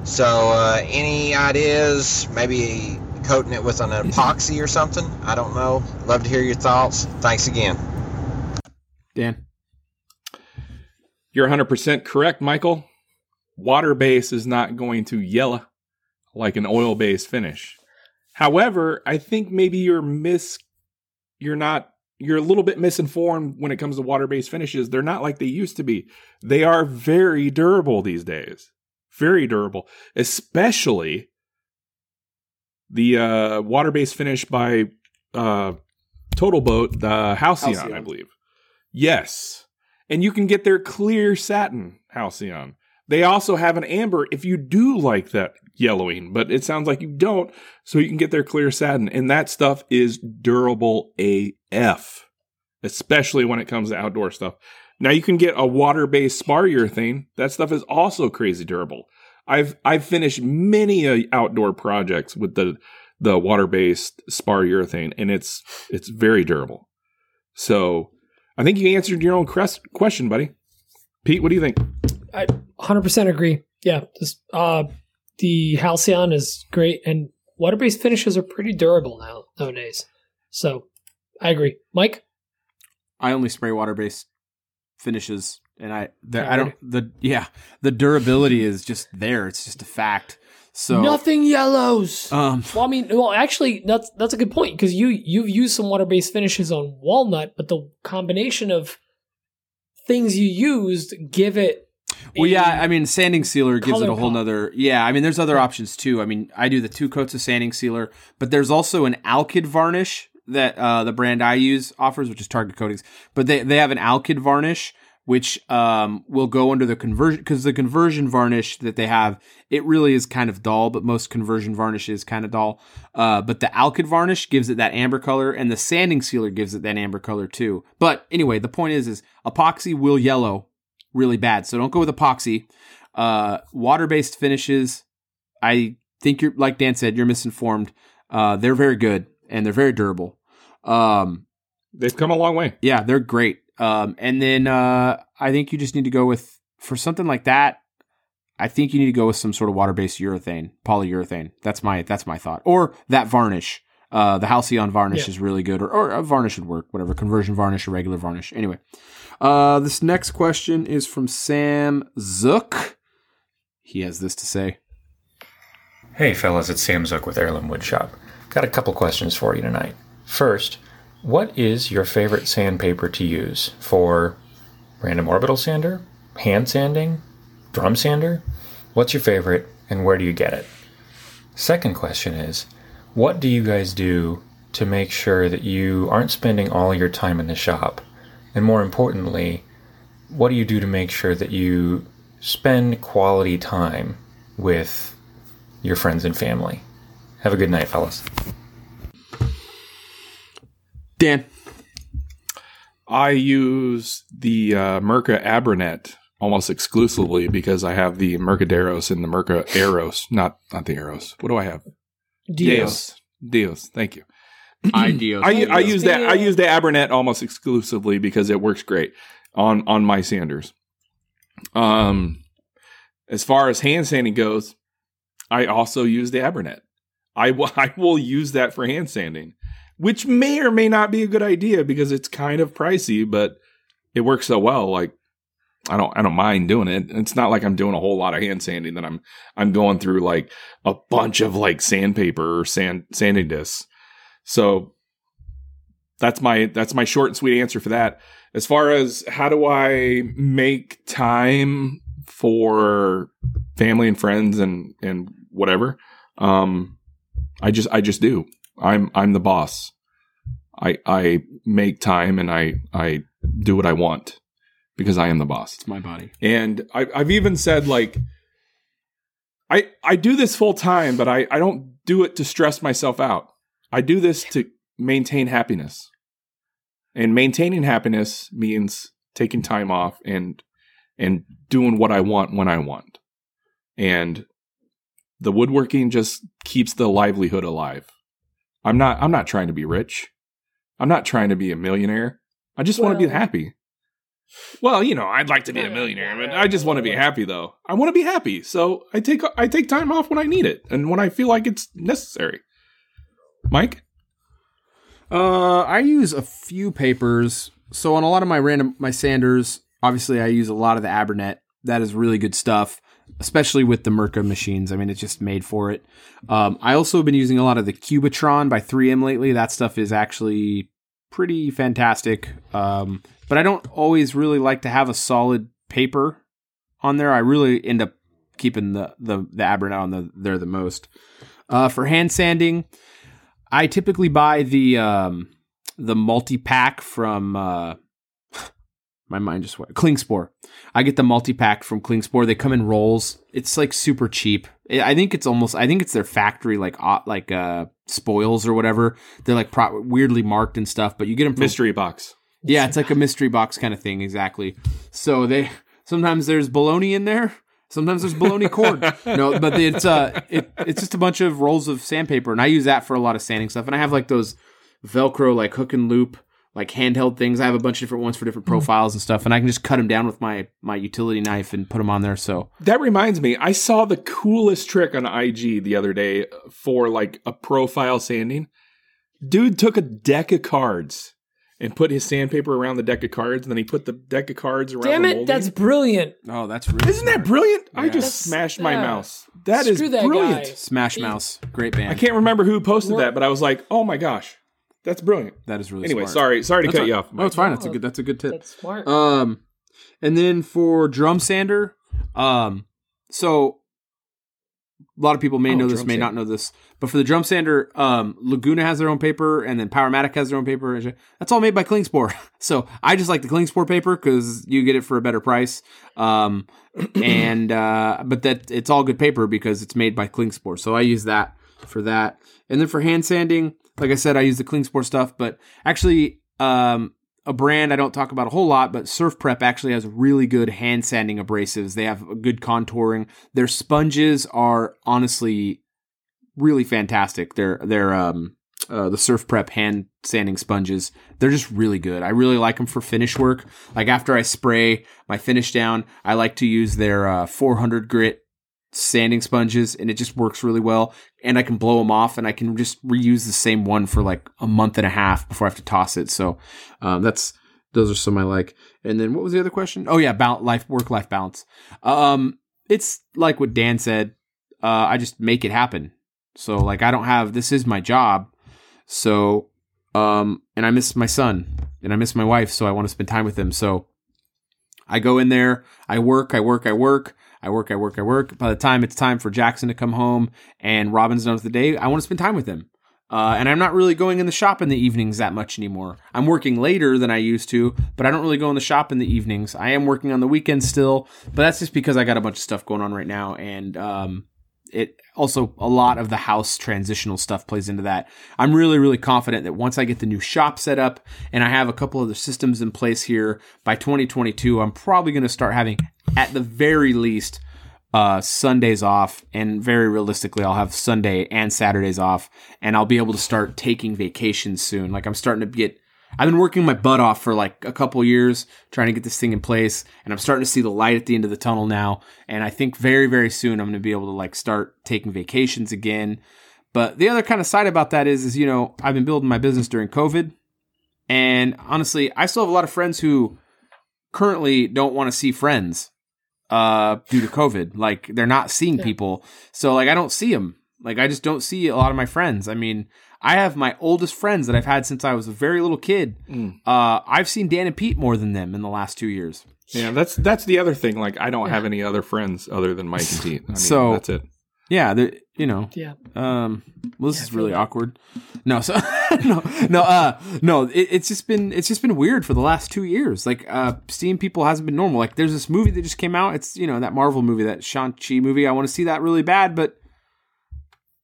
So uh, any ideas? Maybe coating it with an epoxy or something? I don't know. Love to hear your thoughts. Thanks again. Dan. You're one hundred percent correct, Michael. Water base is not going to yellow like an oil-based finish. However, I think maybe you're mis... You're not... You're a little bit misinformed when it comes to water-based finishes. They're not like they used to be. They are very durable these days. Very durable. Especially the uh, water-based finish by uh, Total Boat, the Halcyon, Halcyon, I believe. Yes. And you can get their clear satin Halcyon. They also have an amber if you do like that yellowing, but it sounds like you don't, so you can get their clear satin. And that stuff is durable A F, especially when it comes to outdoor stuff. Now, you can get a water-based spar urethane. That stuff is also crazy durable. I've I've finished many uh, outdoor projects with the the water-based spar urethane, and it's it's very durable. So I think you answered your own crest question, buddy. Pete, what do you think? I one hundred percent agree. Yeah, this, uh, the Halcyon is great, and water-based finishes are pretty durable now nowadays. So I agree. Mike? I only spray water-based finishes, and I the, yeah, I don't the yeah the durability is just there. It's just a fact. So nothing yellows. Um, well, I mean, well, actually, that's that's a good point because you you've used some water-based finishes on walnut, but the combination of things you used give it. Well, yeah, I mean, sanding sealer gives it a whole nother. Yeah, I mean, there's other options too. I mean, I do the two coats of sanding sealer, but there's also an alkyd varnish that uh, the brand I use offers, which is Target Coatings. But they, they have an alkyd varnish, which um, will go under the conversion, because the conversion varnish that they have, it really is kind of dull, but most conversion varnish is kind of dull. Uh, but the alkyd varnish gives it that amber color, and the sanding sealer gives it that amber color too. But anyway, the point is, is epoxy will yellow really bad, so don't go with epoxy. Uh, water-based finishes, I think you're, like Dan said, you're misinformed. Uh, they're very good, and they're very durable. Um, They've come a long way. Yeah, they're great. Um, and then uh, I think you just need to go with, for something like that, I think you need to go with some sort of water-based urethane, polyurethane. That's my that's my thought. Or that varnish. Uh, the Halcyon varnish yeah. is really good. Or, or a varnish would work, whatever. Conversion varnish or regular varnish. Anyway, uh, this next question is from Sam Zook. He has this to say. Hey, fellas, it's Sam Zook with Heirloom Woodshop. Got a couple questions for you tonight. First, what is your favorite sandpaper to use for random orbital sander, hand sanding, drum sander? What's your favorite and where do you get it? Second question is, what do you guys do to make sure that you aren't spending all your time in the shop? And more importantly, what do you do to make sure that you spend quality time with your friends and family? Have a good night, fellas. Dan. I use the uh, Mirka Abranet almost exclusively because I have the Mercaderos and the Mirka Eros. Not not the Eros. What do I have? Dios. Dios. Dios. Thank you. I, Dios. I, I use that I use the Abranet almost exclusively because it works great on, on my sanders. Um, as far as hand sanding goes, I also use the Abranet. I, w- I will use that for hand sanding, which may or may not be a good idea because it's kind of pricey, but it works so well. Like I don't I don't mind doing it. It's not like I'm doing a whole lot of hand sanding that I'm I'm going through like a bunch of like sandpaper or sand sanding discs. So that's my that's my short and sweet answer for that. As far as how do I make time for family and friends and and whatever. Um, I just, I just do. I'm, I'm the boss. I, I make time and I, I do what I want because I am the boss. It's my body. And I, I've even said like, I, I do this full time, but I, I don't do it to stress myself out. I do this to maintain happiness, and maintaining happiness means taking time off and, and doing what I want when I want. And the woodworking just keeps the livelihood alive. I'm not I'm not trying to be rich. I'm not trying to be a millionaire. I just well, want to be happy. Well, you know, I'd like to be a millionaire, but I just want to be happy though. I want to be happy. So, I take I take time off when I need it and when I feel like it's necessary. Mike? Uh, I use a few papers. So, on a lot of my random my sanders, obviously I use a lot of the Abranet. That is really good stuff. Especially with the Mirka machines. I mean, it's just made for it. Um, I also have been using a lot of the Cubatron by three M lately. That stuff is actually pretty fantastic. Um, but I don't always really like to have a solid paper on there. I really end up keeping the, the, the Abranet on the, there the most. Uh, for hand sanding, I typically buy the, um, the multi-pack from... Uh, My mind just went. Klingspor. I get the multi-pack from Klingspor. They come in rolls. It's like super cheap. I think it's almost, I think it's their factory, like, like, uh, spoils or whatever. They're like pro- weirdly marked and stuff, but you get them. From, mystery box. Yeah. It's like a mystery box kind of thing. Exactly. So they, sometimes there's bologna in there. Sometimes there's Bologna Cord. No, but it's uh, it, it's just a bunch of rolls of sandpaper, and I use that for a lot of sanding stuff. And I have like those Velcro, like hook and loop, like handheld things. I have a bunch of different ones for different profiles and stuff, and I can just cut them down with my my utility knife and put them on there. So that reminds me, I saw the coolest trick on I G the other day for like a profile sanding. Dude took a deck of cards and put his sandpaper around the deck of cards, and then he put the deck of cards around Damn it, the molding. That's brilliant. Oh, that's really Isn't smart. That brilliant? Yeah. I just that's, smashed my uh, mouse. That is that brilliant. Guy. Smash Mouse. Great band. I can't remember who posted We're, that, but I was like, oh my gosh. That's brilliant. That is really anyway, smart. Anyway, sorry sorry to that's cut right. you off. Mike. No, it's fine. That's a good that's a good tip. That's smart. Um, and then for drum sander, um, so a lot of people may oh, know this, may sander. not know this, but for the drum sander, um, Laguna has their own paper, and then Powermatic has their own paper. That's all made by Klingspor. So I just like the Klingspor paper because you get it for a better price. Um, and uh, but that it's all good paper because it's made by Klingspor. So I use that for that. And then for hand sanding, like I said, I use the Klingspor stuff. But actually, um, a brand I don't talk about a whole lot, but Surf Prep actually has really good hand sanding abrasives. They have good contouring. Their sponges are honestly really fantastic. They're, they're, um, uh, the Surf Prep hand sanding sponges. They're just really good. I really like them for finish work. Like after I spray my finish down, I like to use their, uh, four hundred grit sanding sponges, and it just works really well. And I can blow them off, and I can just reuse the same one for like a month and a half before I have to toss it. So um, that's those are some I like. And then what was the other question? Oh yeah, about life work life balance. Um, it's like what Dan said. Uh, I just make it happen. So like I don't have this is my job. So um, and I miss my son and I miss my wife, so I want to spend time with them. So I go in there, I work, I work, I work. I work, I work, I work. By the time it's time for Jackson to come home and Robin's done with the day, I want to spend time with him. Uh, and I'm not really going in the shop in the evenings that much anymore. I'm working later than I used to, but I don't really go in the shop in the evenings. I am working on the weekends still, but that's just because I got a bunch of stuff going on right now. And um, it also, a lot of the house transitional stuff plays into that. I'm really, really confident that once I get the new shop set up and I have a couple other systems in place here, by twenty twenty-two, I'm probably going to start having, at the very least, uh, Sundays off, and very realistically, I'll have Sunday and Saturdays off, and I'll be able to start taking vacations soon. Like I'm starting to get, I've been working my butt off for like a couple years trying to get this thing in place, and I'm starting to see the light at the end of the tunnel now. And I think very, very soon I'm going to be able to like start taking vacations again. But the other kind of side about that is, is, you know, I've been building my business during COVID, and honestly, I still have a lot of friends who currently don't want to see friends. Uh, due to COVID, like they're not seeing yeah. people, so like I don't see them. Like I just don't see a lot of my friends. I mean, I have my oldest friends that I've had since I was a very little kid. Mm. Uh, I've seen Dan and Pete more than them in the last two years. Yeah, that's that's the other thing. Like I don't yeah. have any other friends other than Mike and Pete. I mean, so that's it. Yeah, you know. Yeah. Um. Well, this yeah, is really like awkward. No. So no. No. Uh. No. It, it's just been it's just been weird for the last two years. Like, uh, seeing people hasn't been normal. Like, there's this movie that just came out. It's you know that Marvel movie, that Shang-Chi movie. I want to see that really bad, but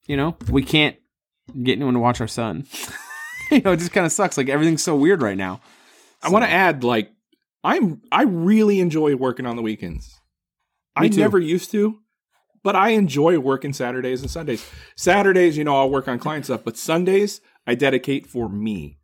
you know we can't get anyone to watch our son. You know, it just kind of sucks. Like everything's so weird right now. So. I want to add, like, I'm I really enjoy working on the weekends. Me I too. Never used to. But I enjoy working Saturdays and Sundays. Saturdays, you know, I'll work on client stuff. But Sundays, I dedicate for me.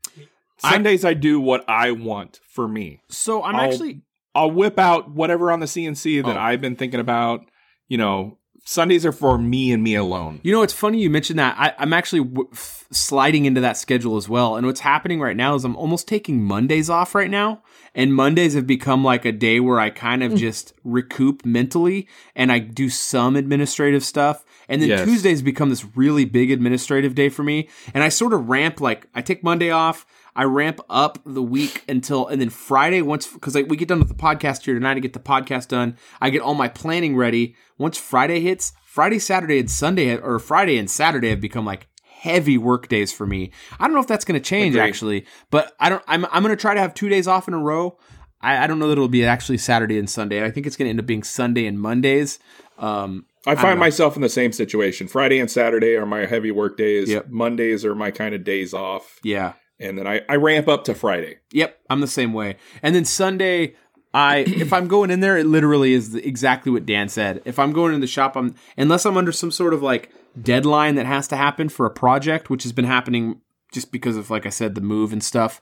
Sundays, I do what I want for me. So I'm I'll, actually... I'll whip out whatever on the C N C that oh. I've been thinking about. You know, Sundays are for me and me alone. You know, it's funny you mentioned that. I, I'm actually w- f- sliding into that schedule as well. And what's happening right now is I'm almost taking Mondays off right now. And Mondays have become like a day where I kind of just recoup mentally, and I do some administrative stuff. And then yes. Tuesdays become this really big administrative day for me. And I sort of ramp, like I take Monday off, I ramp up the week until, and then Friday once, because like we get done with the podcast here tonight, I get the podcast done, I get all my planning ready. Once Friday hits, Friday, Saturday, and Sunday, or Friday and Saturday have become like heavy work days for me. I don't know if that's going to change Agreed. actually, but I don't, I'm, I'm going to try to have two days off in a row. I, I don't know that it'll be actually Saturday and Sunday. I think it's going to end up being Sunday and Mondays. Um, I find I myself in the same situation. Friday and Saturday are my heavy work days. Yep. Mondays are my kind of days off. Yeah. And then I, I ramp up to Friday. Yep. I'm the same way. And then Sunday, I if I'm going in there, it literally is exactly what Dan said. If I'm going in the shop, I'm unless I'm under some sort of like deadline that has to happen for a project, which has been happening just because of, like I said, the move and stuff.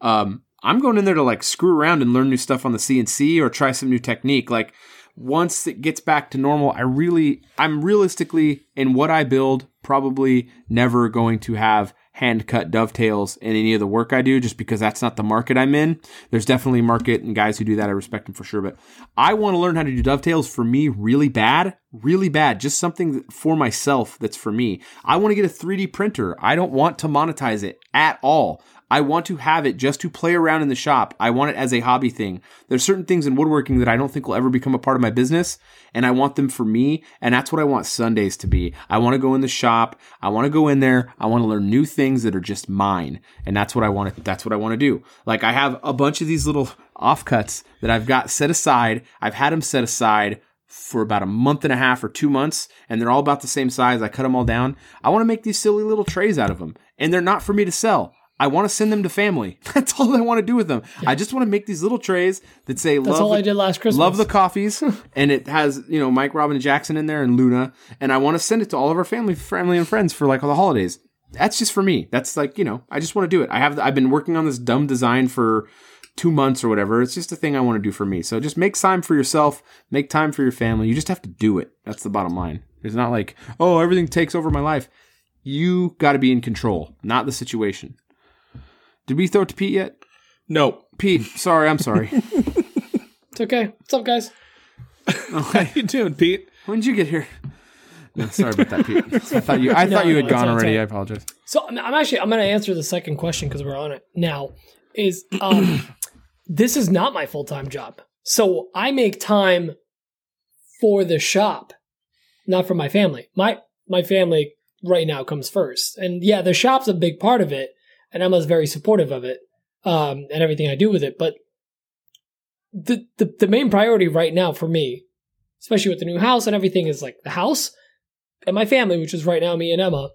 Um, I'm going in there to like screw around and learn new stuff on the C N C or try some new technique. Like once it gets back to normal, I really, I'm realistically in what I build, probably never going to have hand cut dovetails in any of the work I do, just because that's not the market I'm in. There's definitely a market and guys who do that. I respect them for sure, but I want to learn how to do dovetails for me really bad, really bad, just something for myself. That's for me. I want to get a three D printer. I don't want to monetize it at all. I want to have it just to play around in the shop. I want it as a hobby thing. There's certain things in woodworking that I don't think will ever become a part of my business, and I want them for me, and that's what I want Sundays to be. I want to go in the shop. I want to go in there. I want to learn new things that are just mine, and that's what I want to, that's what I want to do. Like I have a bunch of these little offcuts that I've got set aside. I've had them set aside for about a month and a half or two months, and they're all about the same size. I cut them all down. I want to make these silly little trays out of them, and they're not for me to sell. I want to send them to family. That's all I want to do with them. Yeah. I just want to make these little trays that say, That's love, all I did last Christmas. Love the coffees. And it has, you know, Mike, Robin, and Jackson in there and Luna. And I want to send it to all of our family, family and friends for like all the holidays. That's just for me. That's like, you know, I just want to do it. I have, I've been working on this dumb design for two months or whatever. It's just a thing I want to do for me. So just make time for yourself, make time for your family. You just have to do it. That's the bottom line. It's not like, oh, everything takes over my life. You got to be in control, not the situation. Did we throw it to Pete yet? No. Pete, sorry, I'm sorry. It's okay. What's up, guys? Okay. How you doing, Pete? When did you get here? No, sorry about that, Pete. I thought you I no, thought you no, had gone already. Right. I apologize. So I'm actually I'm gonna answer the second question because we're on it now. Is um this is not my full-time job. So I make time for the shop, not for my family. My my family right now comes first. And yeah, the shop's a big part of it. And Emma's very supportive of it um, and everything I do with it. But the, the the main priority right now for me, especially with the new house and everything, is like the house and my family, which is right now me and Emma.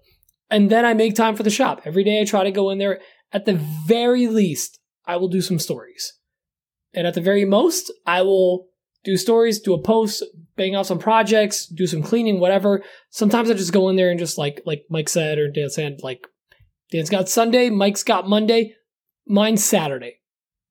And then I make time for the shop. Every day I try to go in there. At the very least, I will do some stories. And at the very most, I will do stories, do a post, bang out some projects, do some cleaning, whatever. Sometimes I just go in there and just like like Mike said or Dan said, like, Dan's got Sunday, Mike's got Monday, mine's Saturday.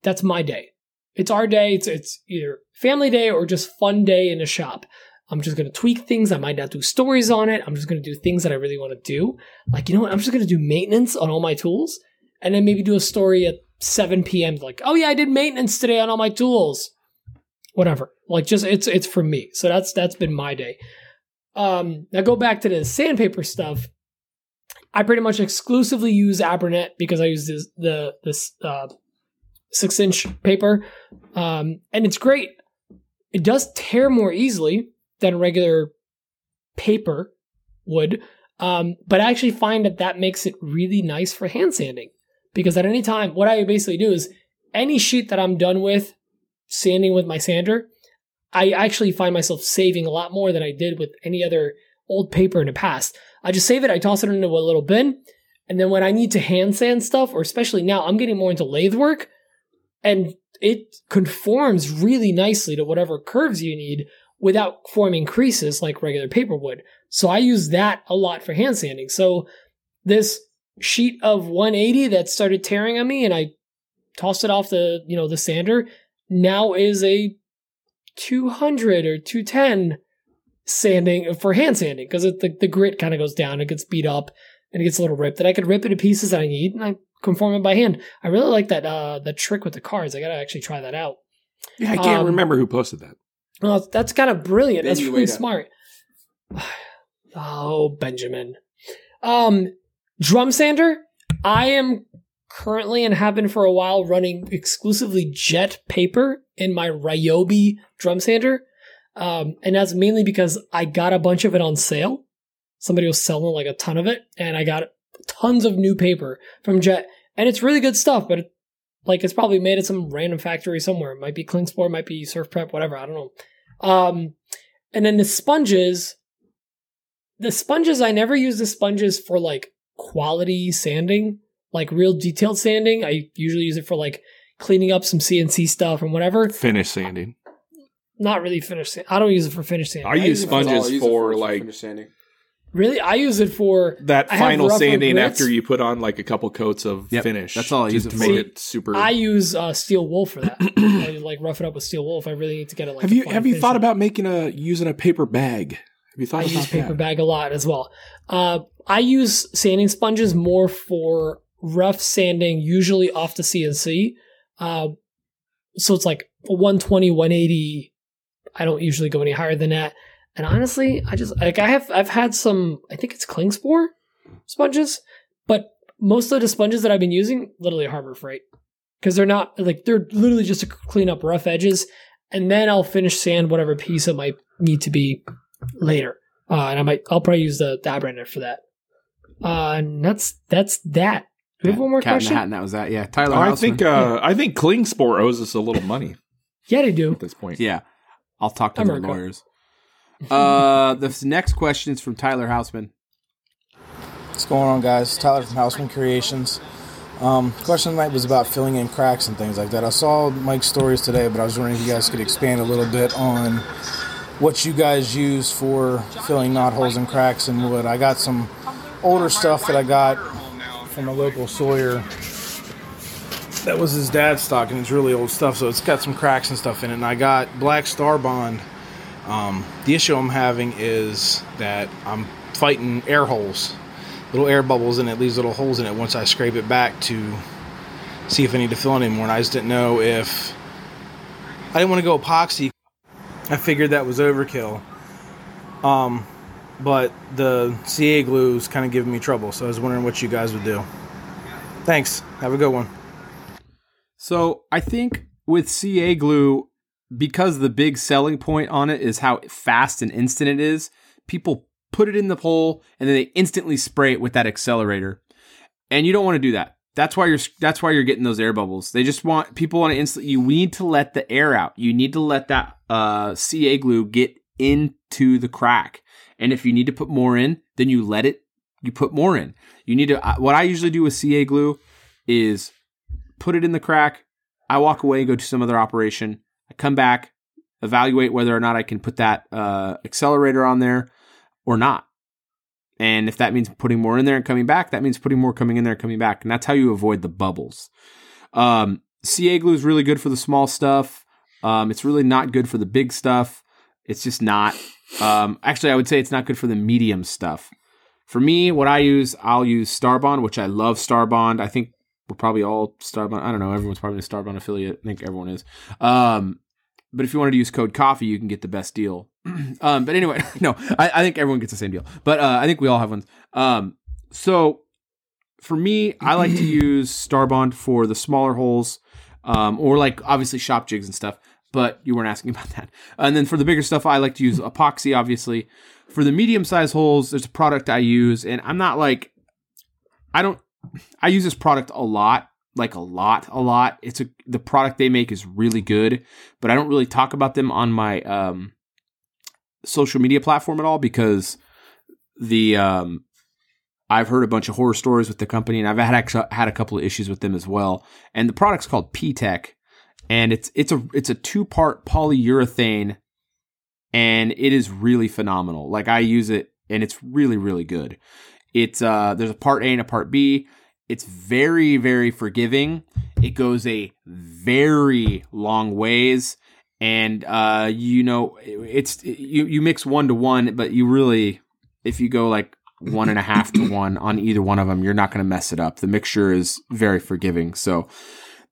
That's my day. It's our day. It's it's either family day or just fun day in a shop. I'm just going to tweak things. I might not do stories on it. I'm just going to do things that I really want to do. Like, you know what? I'm just going to do maintenance on all my tools and then maybe do a story at seven p.m. Like, oh yeah, I did maintenance today on all my tools. Whatever. Like just, it's it's for me. So that's that's been my day. Um, now go back to the sandpaper stuff. I pretty much exclusively use Abernet because I use this, the this uh, six inch paper, um, and it's great. It does tear more easily than regular paper would, um, but I actually find that that makes it really nice for hand sanding because at any time, what I basically do is any sheet that I'm done with sanding with my sander, I actually find myself saving a lot more than I did with any other old paper in the past. I just save it, I toss it into a little bin, and then when I need to hand sand stuff, or especially now, I'm getting more into lathe work, and it conforms really nicely to whatever curves you need without forming creases like regular paper would. So I use that a lot for hand sanding. So this sheet of one eighty that started tearing on me, and I tossed it off the, you know, the sander, now is a two hundred or two ten sanding for hand sanding because the, the grit kind of goes down, it gets beat up and it gets a little ripped, and I could rip it to pieces that I need and I conform it by hand. I really like that uh the trick with the cards. I gotta actually try that out. Yeah, I can't um, remember who posted that. Well, that's kind of brilliant. Benji, that's really smart. Oh, Benjamin. Um drum sander, I am currently and have been for a while running exclusively jet paper in my Ryobi drum sander. Um, and that's mainly because I got a bunch of it on sale. Somebody was selling like a ton of it, and I got tons of new paper from Jet, and it's really good stuff, but it, like it's probably made at some random factory somewhere. It might be Klingspor, it might be Surf Prep, whatever, I don't know. Um, and then the sponges, the sponges, I never use the sponges for like quality sanding, like real detailed sanding. I usually use it for like cleaning up some C N C stuff and whatever. Finish sanding. Not really finish sanding. I don't use it for finish sanding. I, I use sponges for, for like... finish sanding. Really? I use it for... That I final sanding grits. After you put on like a couple coats of yep. finish. That's all I use it for. Make it super... I use uh, steel wool for that. I like rough it up with steel wool if I really need to get it like... Have you Have you thought about making a using a paper bag? Have you thought I about use paper that? Bag a lot as well. Uh, I use sanding sponges more for rough sanding, usually off the C N C. Uh, so it's like one twenty, one eighty... I don't usually go any higher than that. And honestly, I just like I have I've had some, I think it's Klingspor sponges, but most of the sponges that I've been using literally Harbor Freight because they're not like they're literally just to clean up rough edges, and then I'll finish sand whatever piece it might need to be later. Uh, and I might I'll probably use the Abrander for that. Uh, and that's that's that. Do we have yeah, one more cat question? In the hat, and that was that. Yeah, Tyler. Oh, I think uh, yeah. I think Klingspor owes us a little money. Yeah, they do at this point. Yeah. I'll talk to the lawyers. Uh, this next question is from Tyler Houseman. What's going on, guys? Tyler from Houseman Creations. Um, question tonight was about filling in cracks and things like that. I saw Mike's stories today, but I was wondering if you guys could expand a little bit on what you guys use for filling knot holes and cracks in wood. I got some older stuff that I got from a local sawyer. That was his dad's stock, and it's really old stuff, so it's got some cracks and stuff in it. And I got black Starbond. Um, the issue I'm having is that I'm fighting air holes, little air bubbles in it, leaves little holes in it once I scrape it back to see if I need to fill it anymore. And I just didn't know if I didn't want to go epoxy. I figured that was overkill. Um, but the C A glue is kind of giving me trouble, so I was wondering what you guys would do. Thanks. Have a good one. So I think with C A glue, because the big selling point on it is how fast and instant it is, people put it in the hole and then they instantly spray it with that accelerator. And you don't want to do that. That's why you're that's why you're getting those air bubbles. They just want people want to instantly. You need to let the air out. You need to let that uh, C A glue get into the crack. And if you need to put more in, then you let it. You put more in. You need to. What I usually do with C A glue is put it in the crack, I walk away, go to some other operation, I come back, evaluate whether or not I can put that uh, accelerator on there or not. And if that means putting more in there and coming back, that means putting more coming in there and coming back. And that's how you avoid the bubbles. Um, C A glue is really good for the small stuff. Um, it's really not good for the big stuff. It's just not. Um, actually, I would say it's not good for the medium stuff. For me, what I use, I'll use Starbond, which I love Starbond. I think we're probably all Starbond. I don't know. Everyone's probably a Starbond affiliate. I think everyone is. Um, but if you wanted to use code coffee, you can get the best deal. um, but anyway, no, I, I think everyone gets the same deal. But uh, I think we all have ones. Um, so for me, I like to use Starbond for the smaller holes um, or like obviously shop jigs and stuff. But you weren't asking about that. And then for the bigger stuff, I like to use epoxy, obviously. For the medium-sized holes, there's a product I use. And I'm not like – I don't – I use this product a lot, like a lot, a lot. It's a, the product they make is really good, but I don't really talk about them on my um, social media platform at all because the um, I've heard a bunch of horror stories with the company, and I've had actually had a couple of issues with them as well. And the product's called P-TECH, and it's it's a it's a two part polyurethane, and it is really phenomenal. Like I use it, and it's really really good. It's uh, there's a part A and a part B. It's very, very forgiving. It goes a very long ways, and uh, you know, it's you you mix one to one, but you really, if you go like one and a half to one on either one of them, you're not going to mess it up. The mixture is very forgiving. So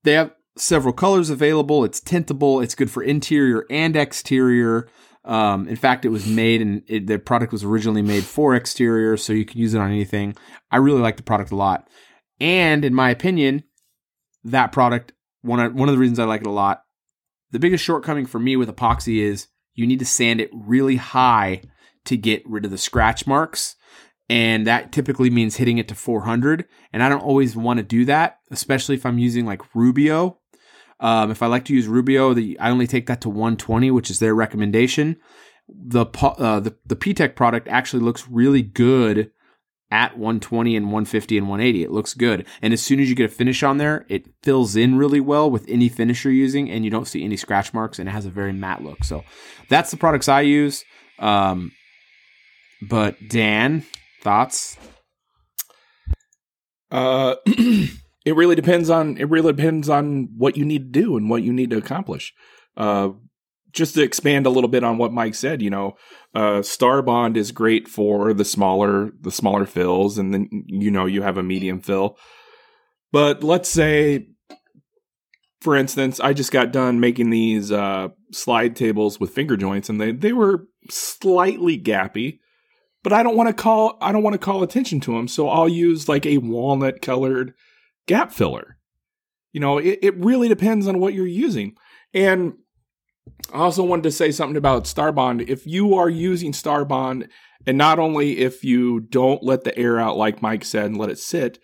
they have several colors available. It's tintable. It's good for interior and exterior. Um, in fact, it was made and it, the product was originally made for exterior, so you can use it on anything. I really like the product a lot. And in my opinion, that product, one of, one of the reasons I like it a lot, the biggest shortcoming for me with epoxy is you need to sand it really high to get rid of the scratch marks. And that typically means hitting it to four hundred. And I don't always want to do that, especially if I'm using like Rubio. Um, if I like to use Rubio, the, I only take that to one twenty, which is their recommendation. The uh, the, the P-TECH product actually looks really good at one twenty and one fifty and one eighty. It looks good. And as soon as you get a finish on there, it fills in really well with any finish you're using, and you don't see any scratch marks, and it has a very matte look. So that's the products I use. Um, but Dan, thoughts? Uh, it really depends on, it really depends on what you need to do and what you need to accomplish. Uh, Just to expand a little bit on what Mike said, you know, uh, Starbond is great for the smaller, the smaller fills, and then, you know, you have a medium fill. But let's say, for instance, I just got done making these uh, slide tables with finger joints, and they, they were slightly gappy, but I don't want to call I don't want to call attention to them, so I'll use like a walnut colored gap filler. You know, it, it really depends on what you're using. And I also wanted to say something about Starbond. If you are using Starbond, and not only if you don't let the air out, like Mike said, and let it sit,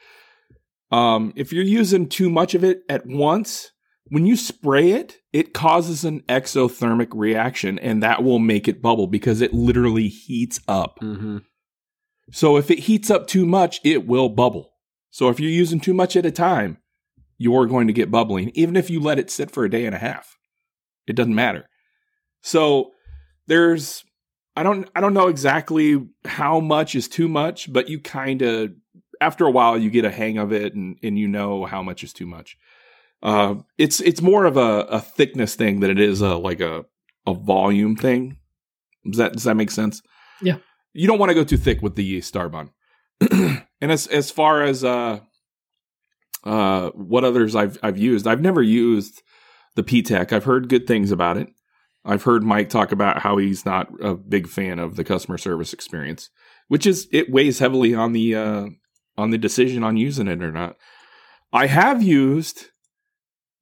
um, if you're using too much of it at once, when you spray it, it causes an exothermic reaction, and that will make it bubble because it literally heats up. Mm-hmm. So if it heats up too much, it will bubble. So if you're using too much at a time, you're going to get bubbling, even if you let it sit for a day and a half. It doesn't matter. So there's, I don't, I don't know exactly how much is too much, but you kind of, after a while, you get a hang of it, and, and you know how much is too much. Uh, it's, it's more of a, a thickness thing than it is a, like a, a volume thing. Does that, does that make sense? Yeah. You don't want to go too thick with the Starbond. And as, as far as, uh, uh, what others I've, I've used, I've never used the P-TECH. I've heard good things about it. I've heard Mike talk about how he's not a big fan of the customer service experience, which is, it weighs heavily on the uh, on the decision on using it or not. I have used,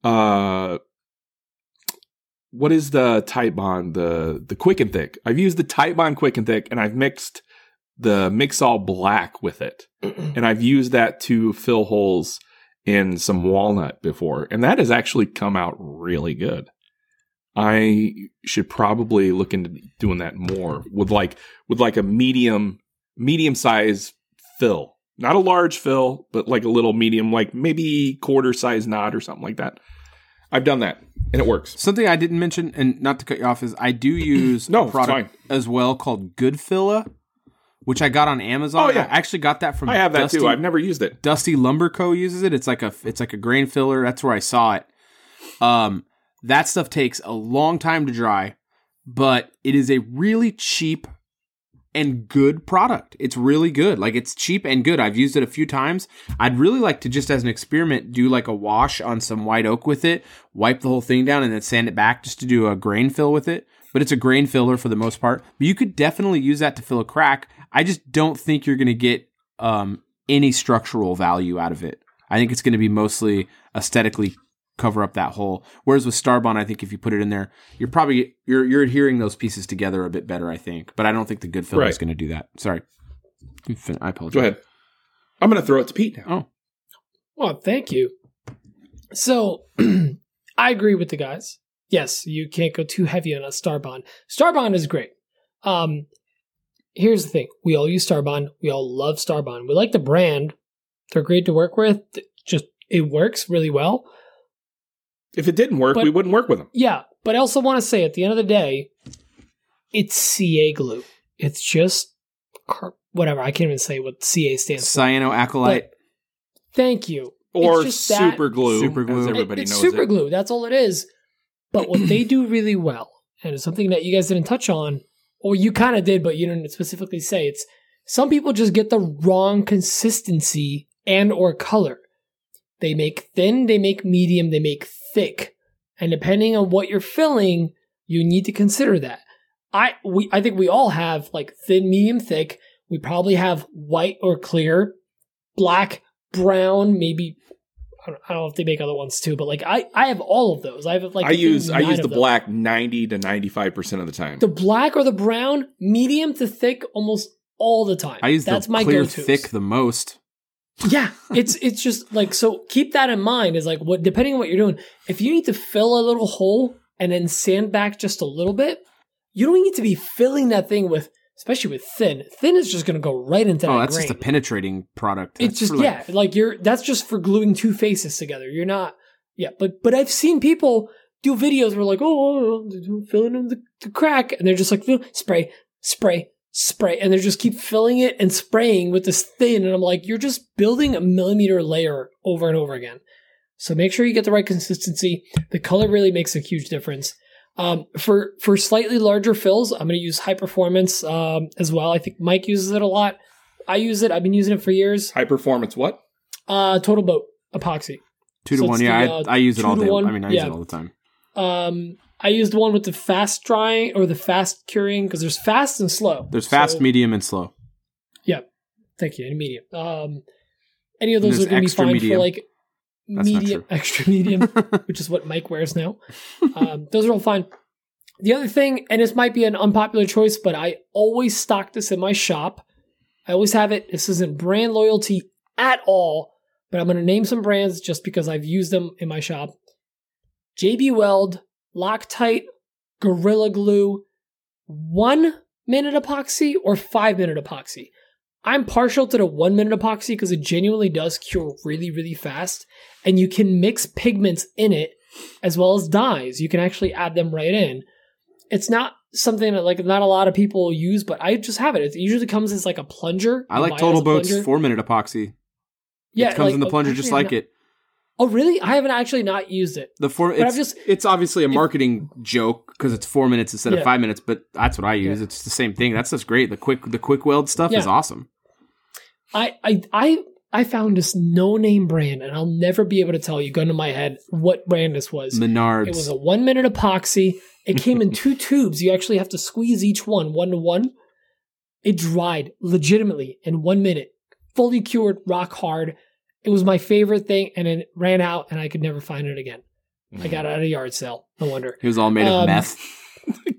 uh, what is the Tightbond, the the Quick and Thick. I've used the Tightbond Quick and Thick, and I've mixed the Mix All Black with it, and I've used that to fill holes in some walnut before, and that has actually come out really good. I should probably look into doing that more with like with like a medium medium size fill, not a large fill, but like a little medium, like maybe quarter size knot or something like that. I've done that, and it works. Something I didn't mention, and not to cut you off, is I do use no, a product as well called Goodfilla, which I got on Amazon. Oh, yeah. I actually got that from I have that Dusty, too. I've never used it. Dusty Lumber Co. uses it. It's like a it's like a grain filler. That's where I saw it. Um, that stuff takes a long time to dry, but it is a really cheap and good product. It's really good. Like, it's cheap and good. I've used it a few times. I'd really like to, just as an experiment, do like a wash on some white oak with it, wipe the whole thing down, and then sand it back just to do a grain fill with it. But it's a grain filler for the most part. But you could definitely use that to fill a crack. I just don't think you're going to get um, any structural value out of it. I think it's going to be mostly aesthetically cover up that hole. Whereas with Starbond, I think if you put it in there, you're probably you're you're adhering those pieces together a bit better, I think. But I don't think the good filler right. is going to do that. Sorry, I apologize. Go ahead. I'm going to throw it to Pete now. Oh, well, thank you. So I agree with the guys. Yes, you can't go too heavy on a Starbond. Starbond is great. Um, Here's the thing. We all use Starbond. We all love Starbond. We like the brand. They're great to work with. It just, it works really well. If it didn't work, but, we wouldn't work with them. Yeah. But I also want to say, at the end of the day, it's C A glue. It's just whatever. I can't even say what C A stands for. Cyanoacrylate. Thank you. Or super glue. Super glue. As everybody knows it. It's super glue. That's all it is. But what they do really well, and it's something that you guys didn't touch on, or you kind of did, but you didn't specifically say, it's some people just get the wrong consistency and or color. They make thin, they make medium, they make thick. And depending on what you're filling, you need to consider that. I we I think we all have like thin, medium, thick. We probably have white or clear, black, brown, maybe. I don't, I don't know if they make other ones too, but like I, I have all of those. I have like I use I use the black ninety to ninety five percent of the time. The black or the brown, medium to thick, almost all the time. I use that's my clear go-tos. Thick the most. Yeah, it's it's just like, so keep that in mind. Is like what depending on what you're doing. If you need to fill a little hole and then sand back just a little bit, you don't need to be filling that thing with especially with thin. Thin is just going to go right into oh, that that's grain. Just a penetrating product. That's it's just, like, yeah, like you're, that's just for gluing two faces together. You're not, yeah, but, but I've seen people do videos where like, oh, filling in the, the crack, and they're just like, spray, spray, spray, and they just keep filling it and spraying with this thin, and I'm like, you're just building a millimeter layer over and over again. So make sure you get the right consistency. The color really makes a huge difference. Um, for, for slightly larger fills, I'm going to use High Performance um, as well. I think Mike uses it a lot. I use it. I've been using it for years. High Performance what? Uh, Total Boat Epoxy. Two to so one. Yeah, the, uh, I, I use it all day. One. I mean, I yeah. use it all the time. Um, I used the one with the fast drying or the fast curing because there's fast and slow. There's fast, so, medium, and slow. Yeah. Thank you. And medium. Um, any of those are going to be fine medium. for like... That's medium, extra medium, which is what Mike wears now. Um, those are all fine. The other thing, and this might be an unpopular choice, but I always stock this in my shop. I always have it. This isn't brand loyalty at all, but I'm going to name some brands just because I've used them in my shop. J B Weld, Loctite, Gorilla Glue, one minute epoxy or five minute epoxy. I'm partial to the one minute epoxy because it genuinely does cure really, really fast. And you can mix pigments in it as well as dyes. You can actually add them right in. It's not something that like not a lot of people use, but I just have it. It usually comes as like a plunger. I like Total Boat's four minute epoxy. Yeah. It comes like, in the plunger just like not, it. Oh, really? I haven't actually not used it. The four, it's, just, it's obviously a marketing it, joke because it's four minutes instead yeah. of five minutes, but that's what I use. Yeah. It's the same thing. That stuff's great. The quick the quick weld stuff yeah. is awesome. I, I I I found this no-name brand, and I'll never be able to tell you, gun to my head, what brand this was. Maynard's. It was a one-minute epoxy. It came in two tubes. You actually have to squeeze each one, one-to-one. It dried legitimately in one minute. Fully cured, rock hard. It was my favorite thing, and it ran out, and I could never find it again. Mm. I got it at a yard sale. No wonder. It was all made um, of meth.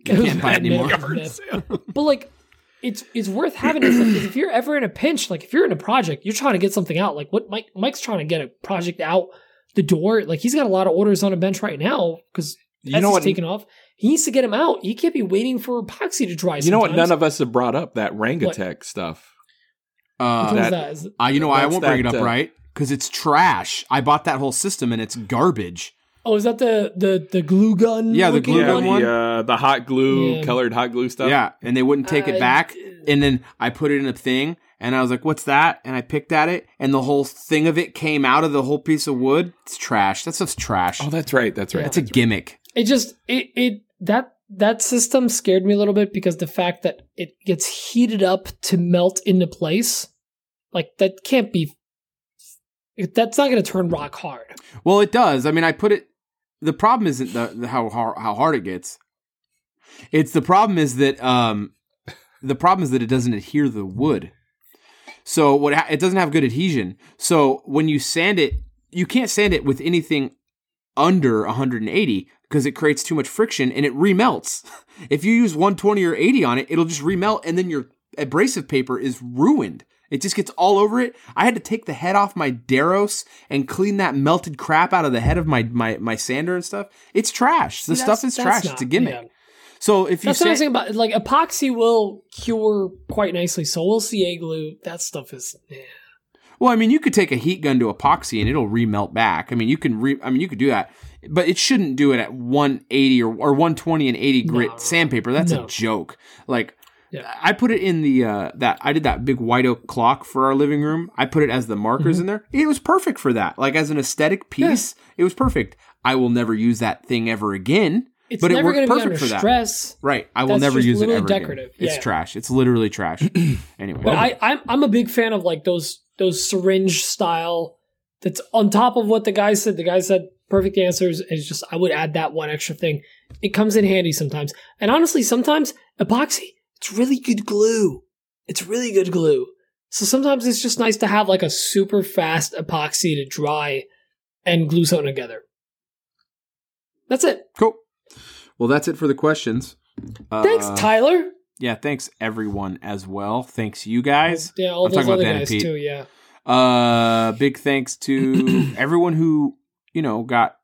Can't buy it anymore. But, like... It's it's worth having it. Like, if you're ever in a pinch, like if you're in a project, you're trying to get something out. Like what Mike Mike's trying to get a project out the door. Like he's got a lot of orders on a bench right now because you know what's taking off. He needs to get them out. He can't be waiting for epoxy to dry. You sometimes. know what? None of us have brought up that Rangatech stuff. Uh, that, that? Is, uh, you know I won't bring it up uh, right because it's trash. I bought that whole system and it's garbage. Oh, is that the, the, the glue gun? Yeah, the glue yeah, gun the, one. Uh, the hot glue, yeah. colored hot glue stuff. Yeah, and they wouldn't take uh, it back. And then I put it in a thing, and I was like, what's that? And I picked at it, and the whole thing of it came out of the whole piece of wood. It's trash. That stuff's trash. Oh, that's right. That's right. Yeah. That's a gimmick. It just, it, it that that system scared me a little bit because the fact that it gets heated up to melt into place, like that can't be, that's not going to turn rock hard. Well, it does. I mean, I put it. The problem isn't the, the how, how how hard it gets. It's the problem is that um, the problem is that it doesn't adhere the wood. So what ha- it doesn't have good adhesion. So when you sand it, you can't sand it with anything under one hundred eighty because it creates too much friction and it remelts. If you use one twenty or eighty on it, it'll just remelt and then your abrasive paper is ruined. It just gets all over it. I had to take the head off my Deros and clean that melted crap out of the head of my my, my sander and stuff. It's trash. The See, stuff is trash. Not, it's a gimmick. Yeah. So if you that's say- something about like epoxy will cure quite nicely. So we'll C A glue. That stuff is. Yeah. Well, I mean, you could take a heat gun to epoxy and it'll remelt back. I mean, you can re. I mean, you could do that, but it shouldn't do it at one eighty or or one twenty and eighty grit no, sandpaper. That's no. a joke. Like. Yeah. I put it in the, uh, that, I did that big white oak clock for our living room. I put it as the markers mm-hmm. in there. It was perfect for that. Like as an aesthetic piece, yeah. it was perfect. I will never use that thing ever again, it's but it worked perfect be under for that. Stress. Right. I That's will never use it ever decorative. again. It's yeah. trash. It's literally trash. Anyway. But I, I'm, I'm a big fan of like those, those syringe style that's on top of what the guy said. The guy said perfect answers. It's just, I would add that one extra thing. It comes in handy sometimes. And honestly, sometimes epoxy. It's really good glue. It's really good glue. So sometimes it's just nice to have like a super fast epoxy to dry and glue something together. That's it. Cool. Well, that's it for the questions. Thanks, uh, Tyler. Yeah, thanks everyone as well. Thanks you guys. Yeah, all I'm those other guys too, yeah. Uh, big thanks to everyone who, you know, got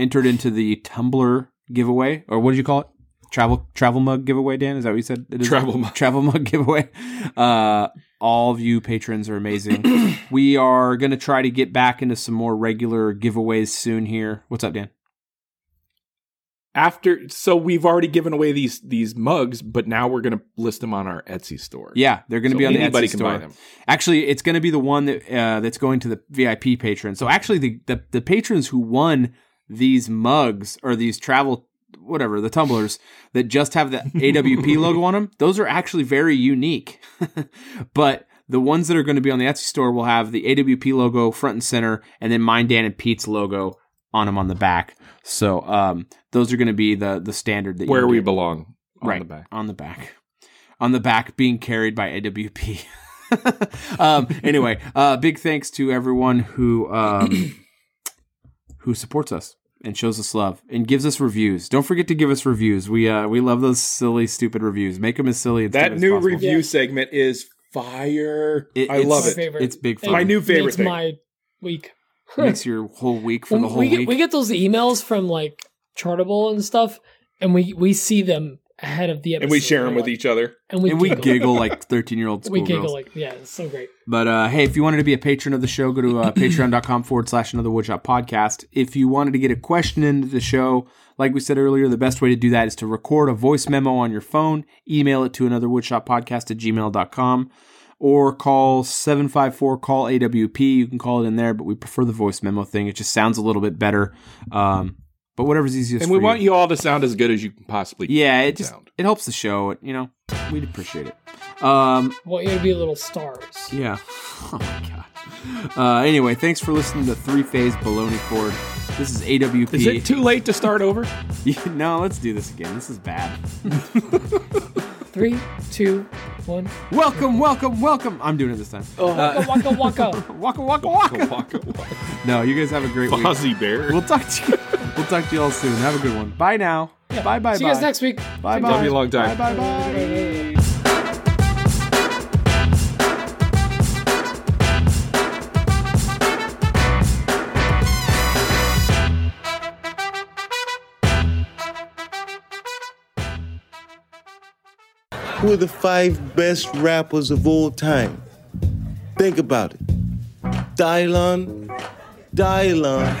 entered into the Tumblr giveaway. Or what did you call it? travel travel mug giveaway, Dan? Is that what you said? It is travel mug. Travel mug giveaway. Uh, all of you patrons are amazing. We are going to try to get back into some more regular giveaways soon here. What's up, Dan? After, so we've already given away these these mugs, but now we're going to list them on our Etsy store. Yeah, they're going to so be on the Etsy store. Anybody can buy them. Actually, it's going to be the one that uh, that's going to the V I P patrons. So actually, the, the the patrons who won these mugs or these travel, whatever, the tumblers that just have the A W P logo on them, those are actually very unique. But the ones that are going to be on the Etsy store will have the A W P logo front and center, and then mine, Dan, and Pete's logo on them on the back. So um, those are going to be the the standard that where we get. belong on right the back. on the back on the back being carried by A W P. um, anyway, uh, big thanks to everyone who um, who supports us and shows us love and gives us reviews. Don't forget to give us reviews. We uh, we love those silly, stupid reviews. Make them as silly and stupid as possible. That new review yeah. segment is fire. It, I love it. Favorite. It's big fun. It my new favorite makes thing. My week. Makes your whole week for the whole we get, week. We get those emails from like Chartable and stuff, and we, we see them ahead of the episode. And we share them with each other. And we, and giggle. we giggle like thirteen-year-old schoolgirls. We giggle girls. like, yeah, it's so great. But uh, hey, if you wanted to be a patron of the show, go to uh, patreon dot com forward slash another woodshop podcast. If you wanted to get a question into the show, like we said earlier, the best way to do that is to record a voice memo on your phone, email it to anotherwoodshoppodcast at gmail dot com. Or call seven five four, call A W P. You can call it in there, but we prefer the voice memo thing. It just sounds a little bit better. Um, but whatever's easiest and for you. And we want you all to sound as good as you can possibly Yeah, it just sound. It helps the show. You know, we'd appreciate it. Um, want you to be little stars. Yeah. Oh, my God. Uh, anyway, thanks for listening to three-phase Bologna Cord. This is A W P. Is it too late to start over? yeah, no, let's do this again. This is bad. Three, two, one. Welcome, welcome, welcome. I'm doing it this time. Oh. Uh, waka, waka, waka. waka, waka, waka. Waka, waka. No, you guys have a great Fozzie week. Fozzie Bear. We'll talk to you. We'll talk to you all soon. Have a good one. Bye now. Yeah. Bye, bye, See bye. See you guys next week. Bye, bye. Love you a long time. Bye, bye, bye. bye. Who are the five best rappers of all time? Think about it. Dylon, Dylon,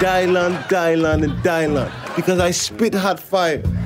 Dylon, Dylon, and Dylon. Because I spit hot fire.